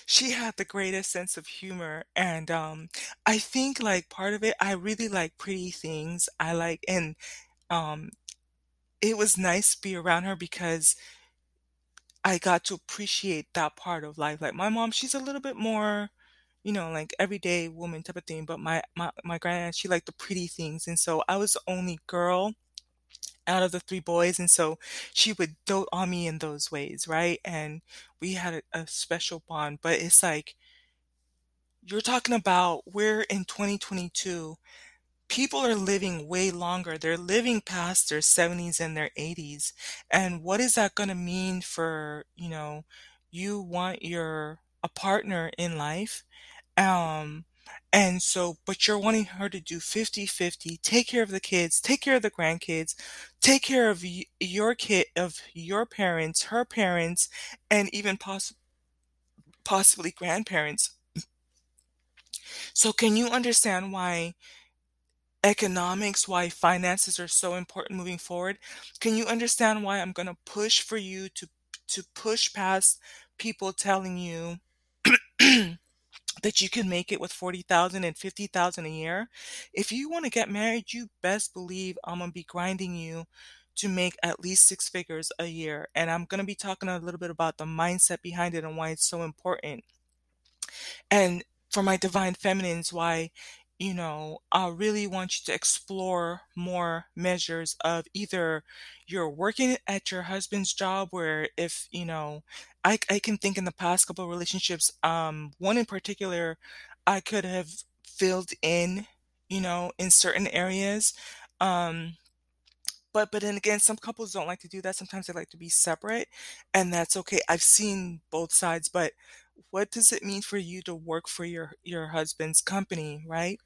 she had the greatest sense of humor, and I think, like, part of it, I really like pretty things. It was nice to be around her because I got to appreciate that part of life. Like, my mom, she's a little bit more, you know, like everyday woman type of thing, but my grandma, she liked the pretty things, and so I was the only girl out of the three boys, and so she would dote on me in those ways, right? And we had a special bond. But it's like, you're talking about, we're in 2022, people are living way longer. They're living past their 70s and their 80s, and what is that going to mean for, you know, you want a partner in life, and so, but you're wanting her to do 50-50, take care of the kids, take care of the grandkids, take care of your kid, of your parents, her parents, and even possibly grandparents. So can you understand why economics, why finances are so important moving forward? Can you understand why I'm going to push for you to push past people telling you that you can make it with $40,000 and $50,000 a year? If you want to get married, you best believe I'm going to be grinding you to make at least six figures a year. And I'm going to be talking a little bit about the mindset behind it and why it's so important. And for my divine feminines, why, you know, I really want you to explore more measures of either you're working at your husband's job, where if, you know, I can think in the past couple of relationships, one in particular, I could have filled in, you know, in certain areas. But then again, some couples don't like to do that. Sometimes they like to be separate, and that's okay. I've seen both sides, but what does it mean for you to work for your husband's company, right?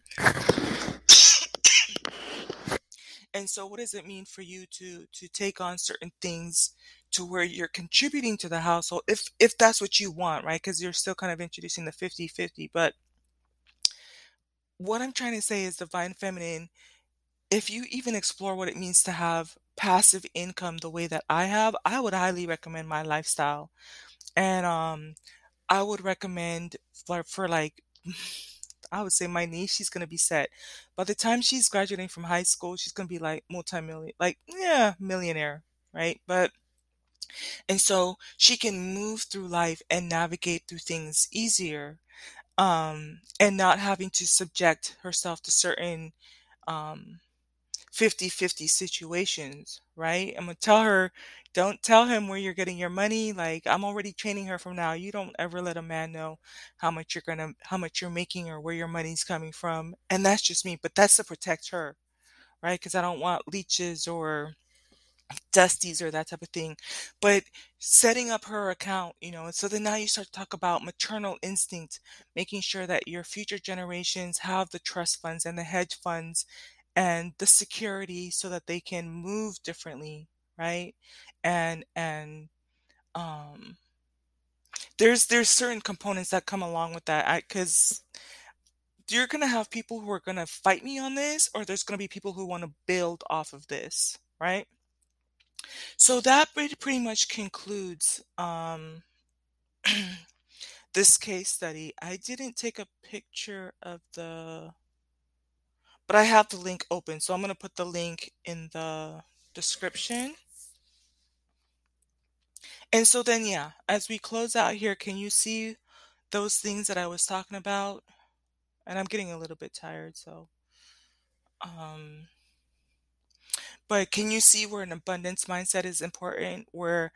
And so what does it mean for you to take on certain things to where you're contributing to the household, if that's what you want, right? Because you're still kind of introducing the 50-50. But what I'm trying to say is divine feminine, if you even explore what it means to have passive income the way that I have, I would highly recommend my lifestyle. And I would recommend for like, I would say my niece, she's going to be set. By the time she's graduating from high school, she's going to be like millionaire, right? But, and so she can move through life and navigate through things easier, and not having to subject herself to certain 50-50 situations, right? I'm going to tell her, don't tell him where you're getting your money. Like, I'm already training her from now. You don't ever let a man know how much you're making or where your money's coming from. And that's just me, but that's to protect her, right? Because I don't want leeches or dusties or that type of thing. But setting up her account, and so then now you start to talk about maternal instinct, making sure that your future generations have the trust funds and the hedge funds and the security so that they can move differently, right? And there's certain components that come along with that, because you're going to have people who are going to fight me on this, or there's going to be people who want to build off of this, right? So that pretty much concludes this case study. I didn't take a picture of but I have the link open. So I'm going to put the link in the description. And so then, yeah, as we close out here, can you see those things that I was talking about? And I'm getting a little bit tired, so. But can you see where an abundance mindset is important, where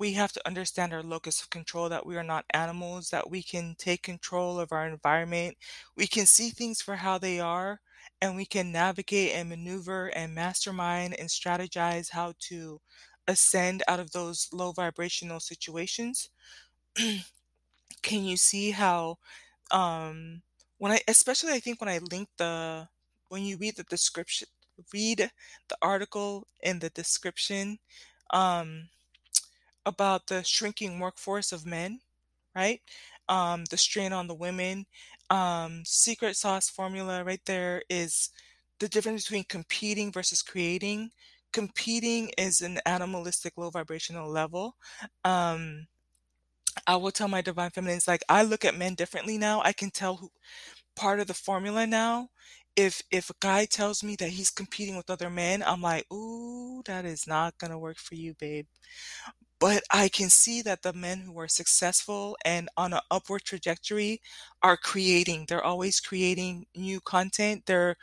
we have to understand our locus of control, that we are not animals, that we can take control of our environment. We can see things for how they are, and we can navigate and maneuver and mastermind and strategize how to ascend out of those low vibrational situations. Can you see how, especially I think when I link when you read the description, read the article in the description about the shrinking workforce of men, right? The strain on the women, secret sauce formula right there is the difference between competing versus creating. Competing is an animalistic low vibrational level. I will tell my divine feminines, like, I look at men differently now. I can tell who part of the formula now. If a guy tells me that he's competing with other men, I'm like, ooh, that is not going to work for you, babe. But I can see that the men who are successful and on an upward trajectory are creating. They're always creating new content. They're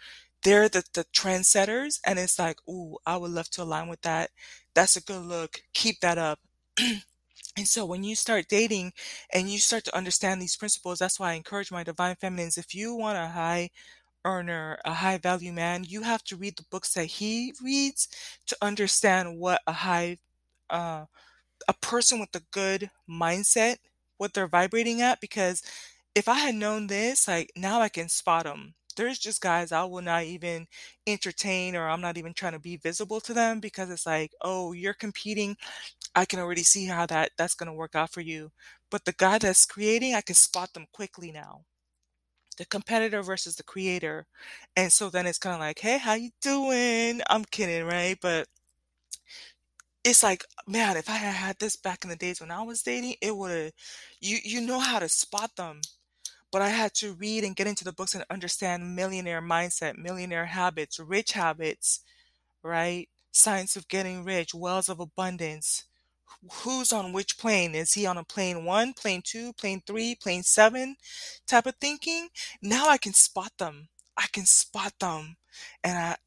the trendsetters. And it's like, ooh, I would love to align with that. That's a good look. Keep that up. And so when you start dating and you start to understand these principles, that's why I encourage my divine feminines. If you want a high earner, a high value man, you have to read the books that he reads to understand what a person with a good mindset, what they're vibrating at. Because if I had known this, like, now I can spot them. There's just guys I will not even entertain, or I'm not even trying to be visible to them, because it's like, oh, you're competing. I can already see how that's going to work out for you. But the guy that's creating, I can spot them quickly now. The competitor versus the creator. And so then it's kind of like, hey, how you doing? I'm kidding, right? But it's like, man, if I had had this back in the days when I was dating, it would have, you know how to spot them. But I had to read and get into the books and understand millionaire mindset, millionaire habits, rich habits, right? Science of Getting Rich, Wells of Abundance. Who's on which plane? Is he on a plane 1, plane 2, plane 3, plane 7 type of thinking? Now I can spot them. And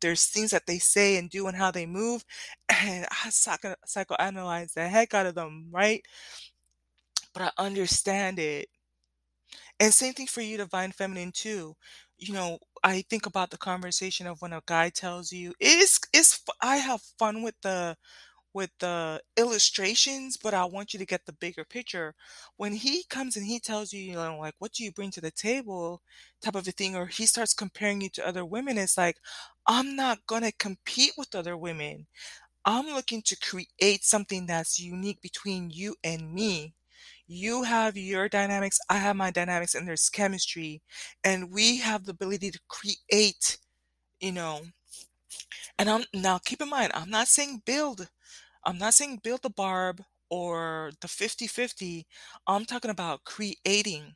there's things that they say and do and how they move. And I psychoanalyze the heck out of them, right? But I understand it. And same thing for you, divine feminine, too. I think about the conversation of when a guy tells you, I have fun with the illustrations, but I want you to get the bigger picture. When he comes and he tells you, like, what do you bring to the table type of a thing, or he starts comparing you to other women, it's like, I'm not going to compete with other women. I'm looking to create something that's unique between you and me. You have your dynamics, I have my dynamics, and there's chemistry. And we have the ability to create, you know. And I'm, now keep in mind, I'm not saying build. I'm not saying build the barb or the 50-50. I'm talking about creating,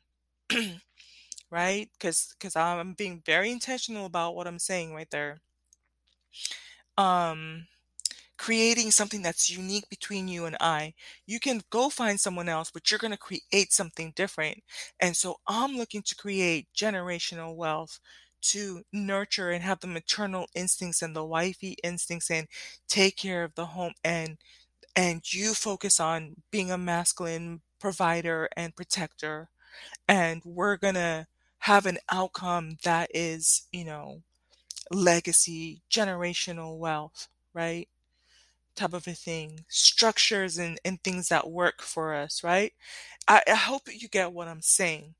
right? Because I'm being very intentional about what I'm saying right there. Creating something that's unique between you and I. You can go find someone else, but you're going to create something different. And so I'm looking to create generational wealth, to nurture and have the maternal instincts and the wifey instincts and take care of the home, and you focus on being a masculine provider and protector. And we're going to have an outcome that is, you know, legacy, generational wealth, right? Type of a thing, structures and things that work for us, right? I hope you get what I'm saying.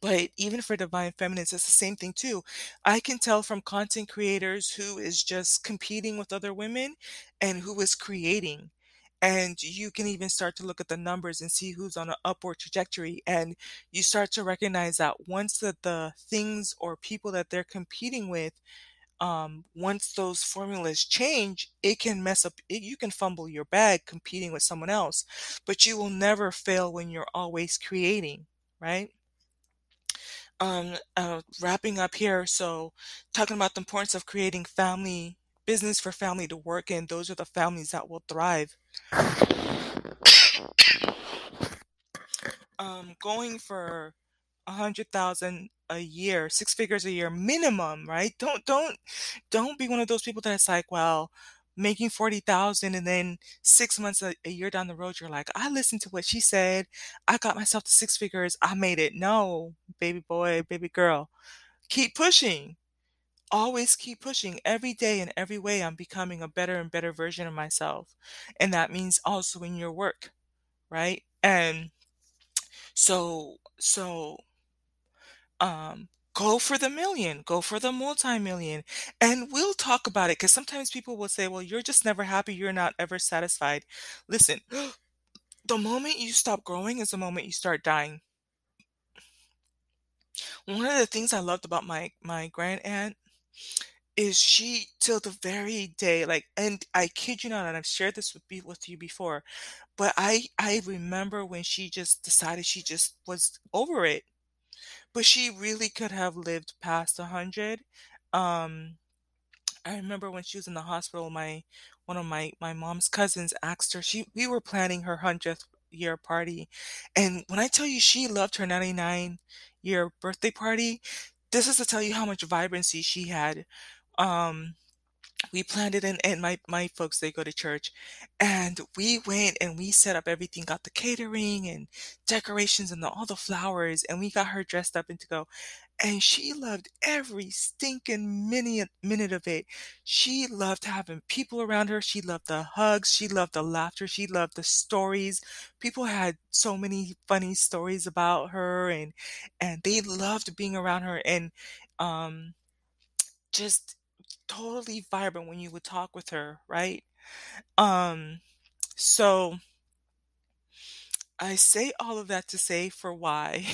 But even for divine feminists, it's the same thing too. I can tell from content creators who is just competing with other women and who is creating. And you can even start to look at the numbers and see who's on an upward trajectory. And you start to recognize that once that the things or people that they're competing with, once those formulas change, it can mess up. You can fumble your bag competing with someone else, but you will never fail when you're always creating, right? Wrapping up here. So talking about the importance of creating family business for family to work in. Those are the families that will thrive. Going for 100,000 a year, 6 figures a year minimum, right? Don't be one of those people that's like, well, making 40,000 and then 6 months a year down the road, you're like, I listened to what she said. I got myself to 6 figures. I made it. No, baby boy, baby girl, keep pushing. Always keep pushing every day in every way. I'm becoming a better and better version of myself. And that means also in your work, right? And so go for the million, go for the multi-million. And we'll talk about it, because sometimes people will say, well, you're just never happy. You're not ever satisfied. Listen, the moment you stop growing is the moment you start dying. One of the things I loved about my grand aunt is she, till the very day, like, and I kid you not, and I've shared this with you before, but I remember when she just decided she just was over it. But she really could have lived past 100. I remember when she was in the hospital, one of my mom's cousins asked her, we were planning her 100th year party. And when I tell you she loved her 99 year birthday party, this is to tell you how much vibrancy she had. We planned it, and my folks, they go to church, and we went and we set up everything, got the catering and decorations and all the flowers, and we got her dressed up and to go. And she loved every stinking minute of it. She loved having people around her. She loved the hugs. She loved the laughter. She loved the stories. People had so many funny stories about her, and they loved being around her, and just totally vibrant when you would talk with her, right? So I say all of that to say, for why?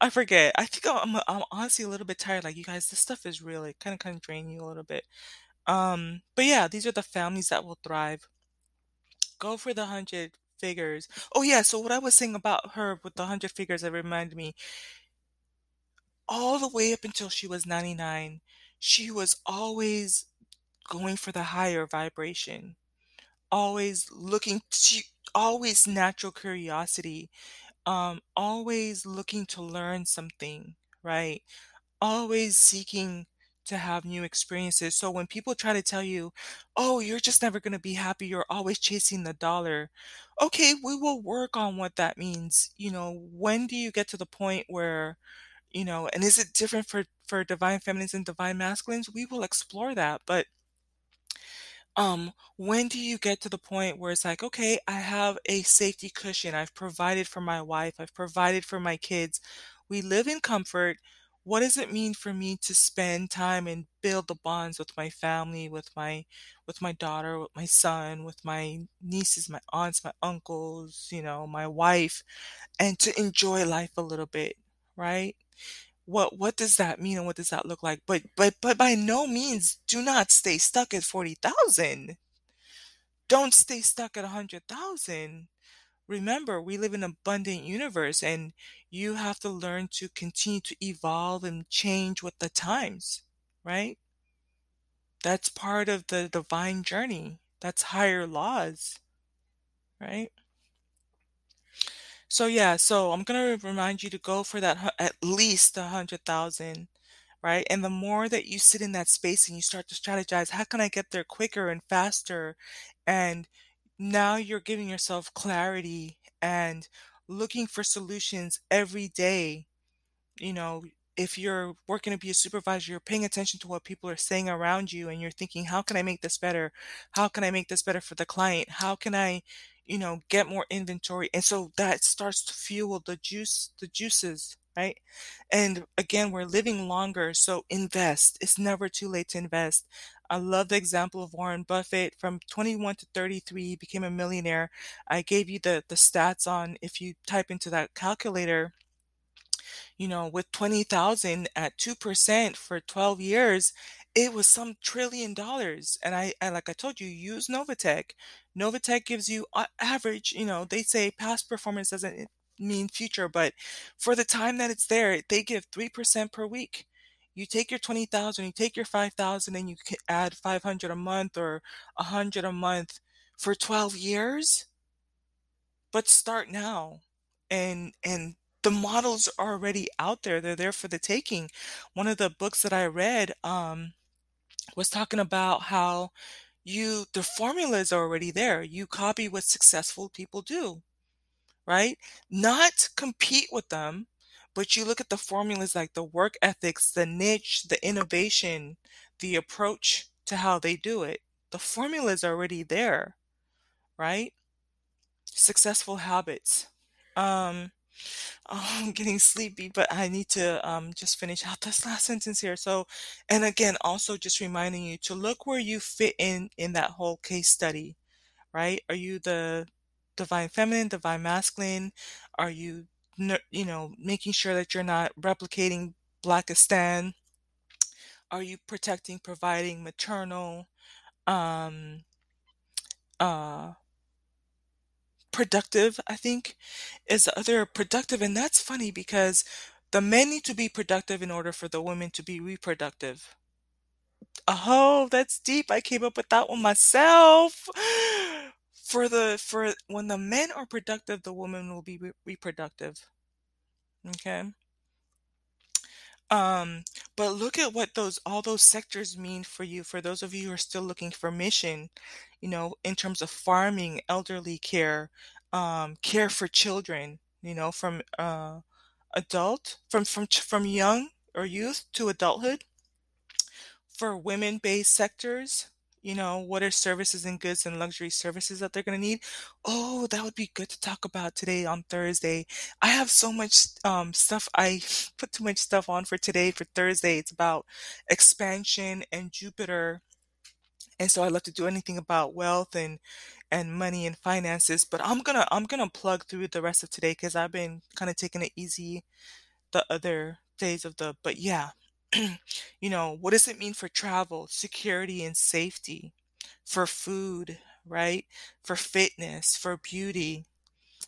I forget. I think I'm honestly a little bit tired. Like, you guys, this stuff is really kind of draining you a little bit. But yeah, these are the families that will thrive. Go for the 100 figures. Oh yeah. So what I was saying about her with the 100 figures, that reminded me, all the way up until she was 99, she was always going for the higher vibration, always looking to, always natural curiosity, always looking to learn something, right? Always seeking to have new experiences. So when people try to tell you, oh, you're just never going to be happy, you're always chasing the dollar. Okay, we will work on what that means. You know, when do you get to the point where, you know, and is it different for divine feminines and divine masculines? We will explore that. But when do you get to the point where it's like, okay, I have a safety cushion. I've provided for my wife. I've provided for my kids. We live in comfort. what does it mean for me to spend time and build the bonds with my family, with my daughter, with my son, with my nieces, my aunts, my uncles, my wife, and to enjoy life a little bit, right? What does that mean and what does that look like? But by no means do not stay stuck at 40,000. Don't stay stuck at 100,000. Remember, we live in an abundant universe, and you have to learn to continue to evolve and change with the times, right? That's part of the divine journey. That's higher laws, right? So yeah, so I'm going to remind you to go for that at least 100,000, right? And the more that you sit in that space and you start to strategize, how can I get there quicker and faster? And now you're giving yourself clarity and looking for solutions every day. If you're working to be a supervisor, you're paying attention to what people are saying around you, and you're thinking, how can I make this better? How can I make this better for the client? How can I, get more inventory? And so that starts to fuel the juices, right? And again, we're living longer, so invest. It's never too late to invest. I love the example of Warren Buffett. From 21 to 33, he became a millionaire. I gave you the stats on, if you type into that calculator, with 20,000 at 2% for 12 years, it was some $1 trillion. And I like I told you, use NovaTech. NovaTech gives you average, they say past performance doesn't mean future, but for the time that it's there, they give 3% per week. You take your 20,000, you take your 5,000, and you can add 500 a month or 100 a month for 12 years. But start now. And the models are already out there. They're there for the taking. One of the books that I read was talking about how the formulas are already there. You copy what successful people do, right? Not compete with them. But you look at the formulas, like the work ethics, the niche, the innovation, the approach to how they do it. The formula's already there, right? Successful habits. I'm getting sleepy, but I need to just finish out this last sentence here. So, and again, also just reminding you to look where you fit in that whole case study, right? Are you the divine feminine, divine masculine? Are you making sure that you're not replicating Blackistan? Are you protecting, providing, maternal, productive? I think is the other productive. And that's funny because the men need to be productive in order for the women to be reproductive. Oh, that's deep. I came up with that one myself. For when the men are productive, the woman will be reproductive. Okay. But look at what all those sectors mean for you. For those of you who are still looking for mission, in terms of farming, elderly care, care for children, from adult, from young or youth to adulthood. For women-based sectors, what are services and goods and luxury services that they're going to need? Oh, that would be good to talk about today on Thursday. I have so much stuff. I put too much stuff on for today, for Thursday. It's about expansion and Jupiter. And so I love to do anything about wealth and money and finances. But I'm going to plug through the rest of today because I've been kind of taking it easy the other days of the, but yeah. What does it mean for travel, security and safety, for food, right? For fitness, for beauty,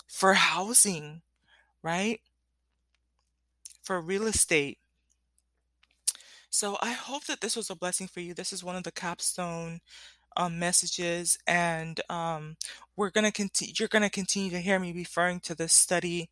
for housing, right? For real estate. So I hope that this was a blessing for you. This is one of the capstone messages, and you're going to continue to hear me referring to this study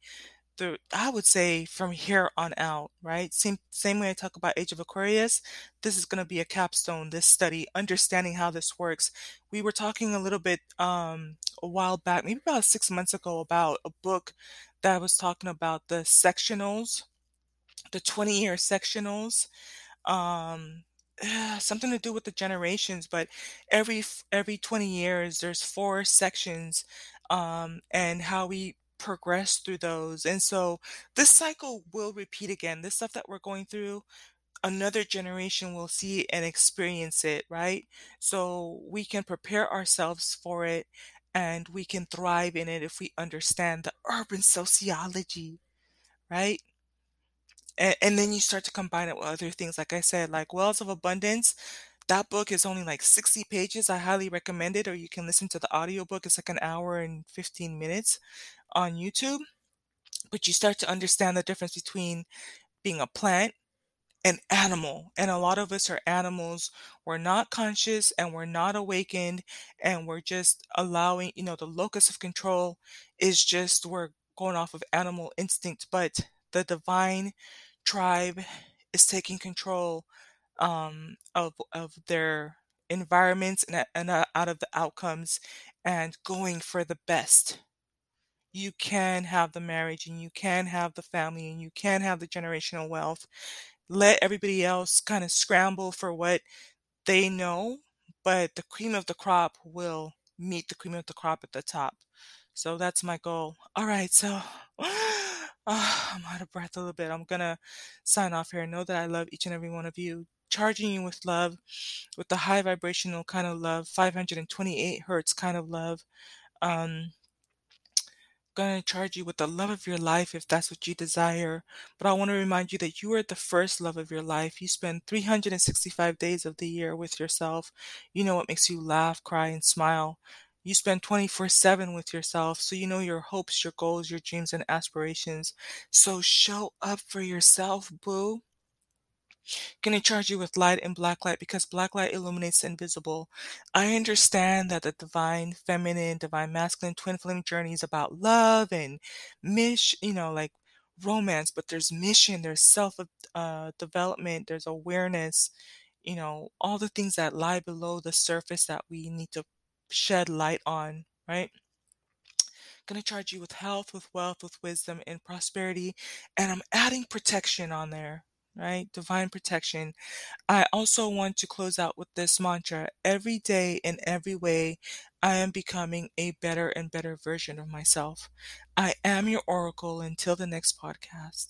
through, I would say, from here on out, right? Same way I talk about Age of Aquarius, this is going to be a capstone, this study, understanding how this works. We were talking a little bit a while back, maybe about 6 months ago, about a book that was talking about the sectionals, the 20-year sectionals, something to do with the generations, but every 20 years, there's 4 sections, and how we progress through those. And so this cycle will repeat again. This stuff that we're going through, another generation will see and experience it, right? So we can prepare ourselves for it, and we can thrive in it if we understand the urban sociology, right? And then you start to combine it with other things. Like I said, like Wells of Abundance, that book is only like 60 pages. I highly recommend it, or you can listen to the audiobook. It's like an hour and 15 minutes on YouTube. But you start to understand the difference between being a plant and animal. And a lot of us are animals. We're not conscious and we're not awakened, and we're just allowing, you know, the locus of control is just, we're going off of animal instinct. But the divine tribe is taking control of their environments and out of the outcomes, and going for the best. You can have the marriage, and you can have the family, and you can have the generational wealth. Let everybody else kind of scramble for what they know, but the cream of the crop will meet the cream of the crop at the top. So that's my goal. All right, so I'm out of breath a little bit. I'm going to sign off here. Know that I love each and every one of you. Charging you with love, with the high vibrational kind of love, 528 hertz kind of love. Going to charge you with the love of your life if that's what you desire. But I want to remind you that you are the first love of your life. You spend 365 days of the year with yourself. You know what makes you laugh, cry, and smile. You spend 24/7 with yourself, so you know your hopes, your goals, your dreams, and aspirations. So show up for yourself, boo. Gonna charge you with light and black light, because black light illuminates the invisible. I understand that the divine feminine, divine masculine, twin flame journey is about love and romance, but there's mission, there's self development, there's awareness, you know, all the things that lie below the surface that we need to shed light on, right? Gonna charge you with health, with wealth, with wisdom, and prosperity. And I'm adding protection on there, right? Divine protection. I also want to close out with this mantra. Every day, in every way, I am becoming a better and better version of myself. I am your oracle until the next podcast.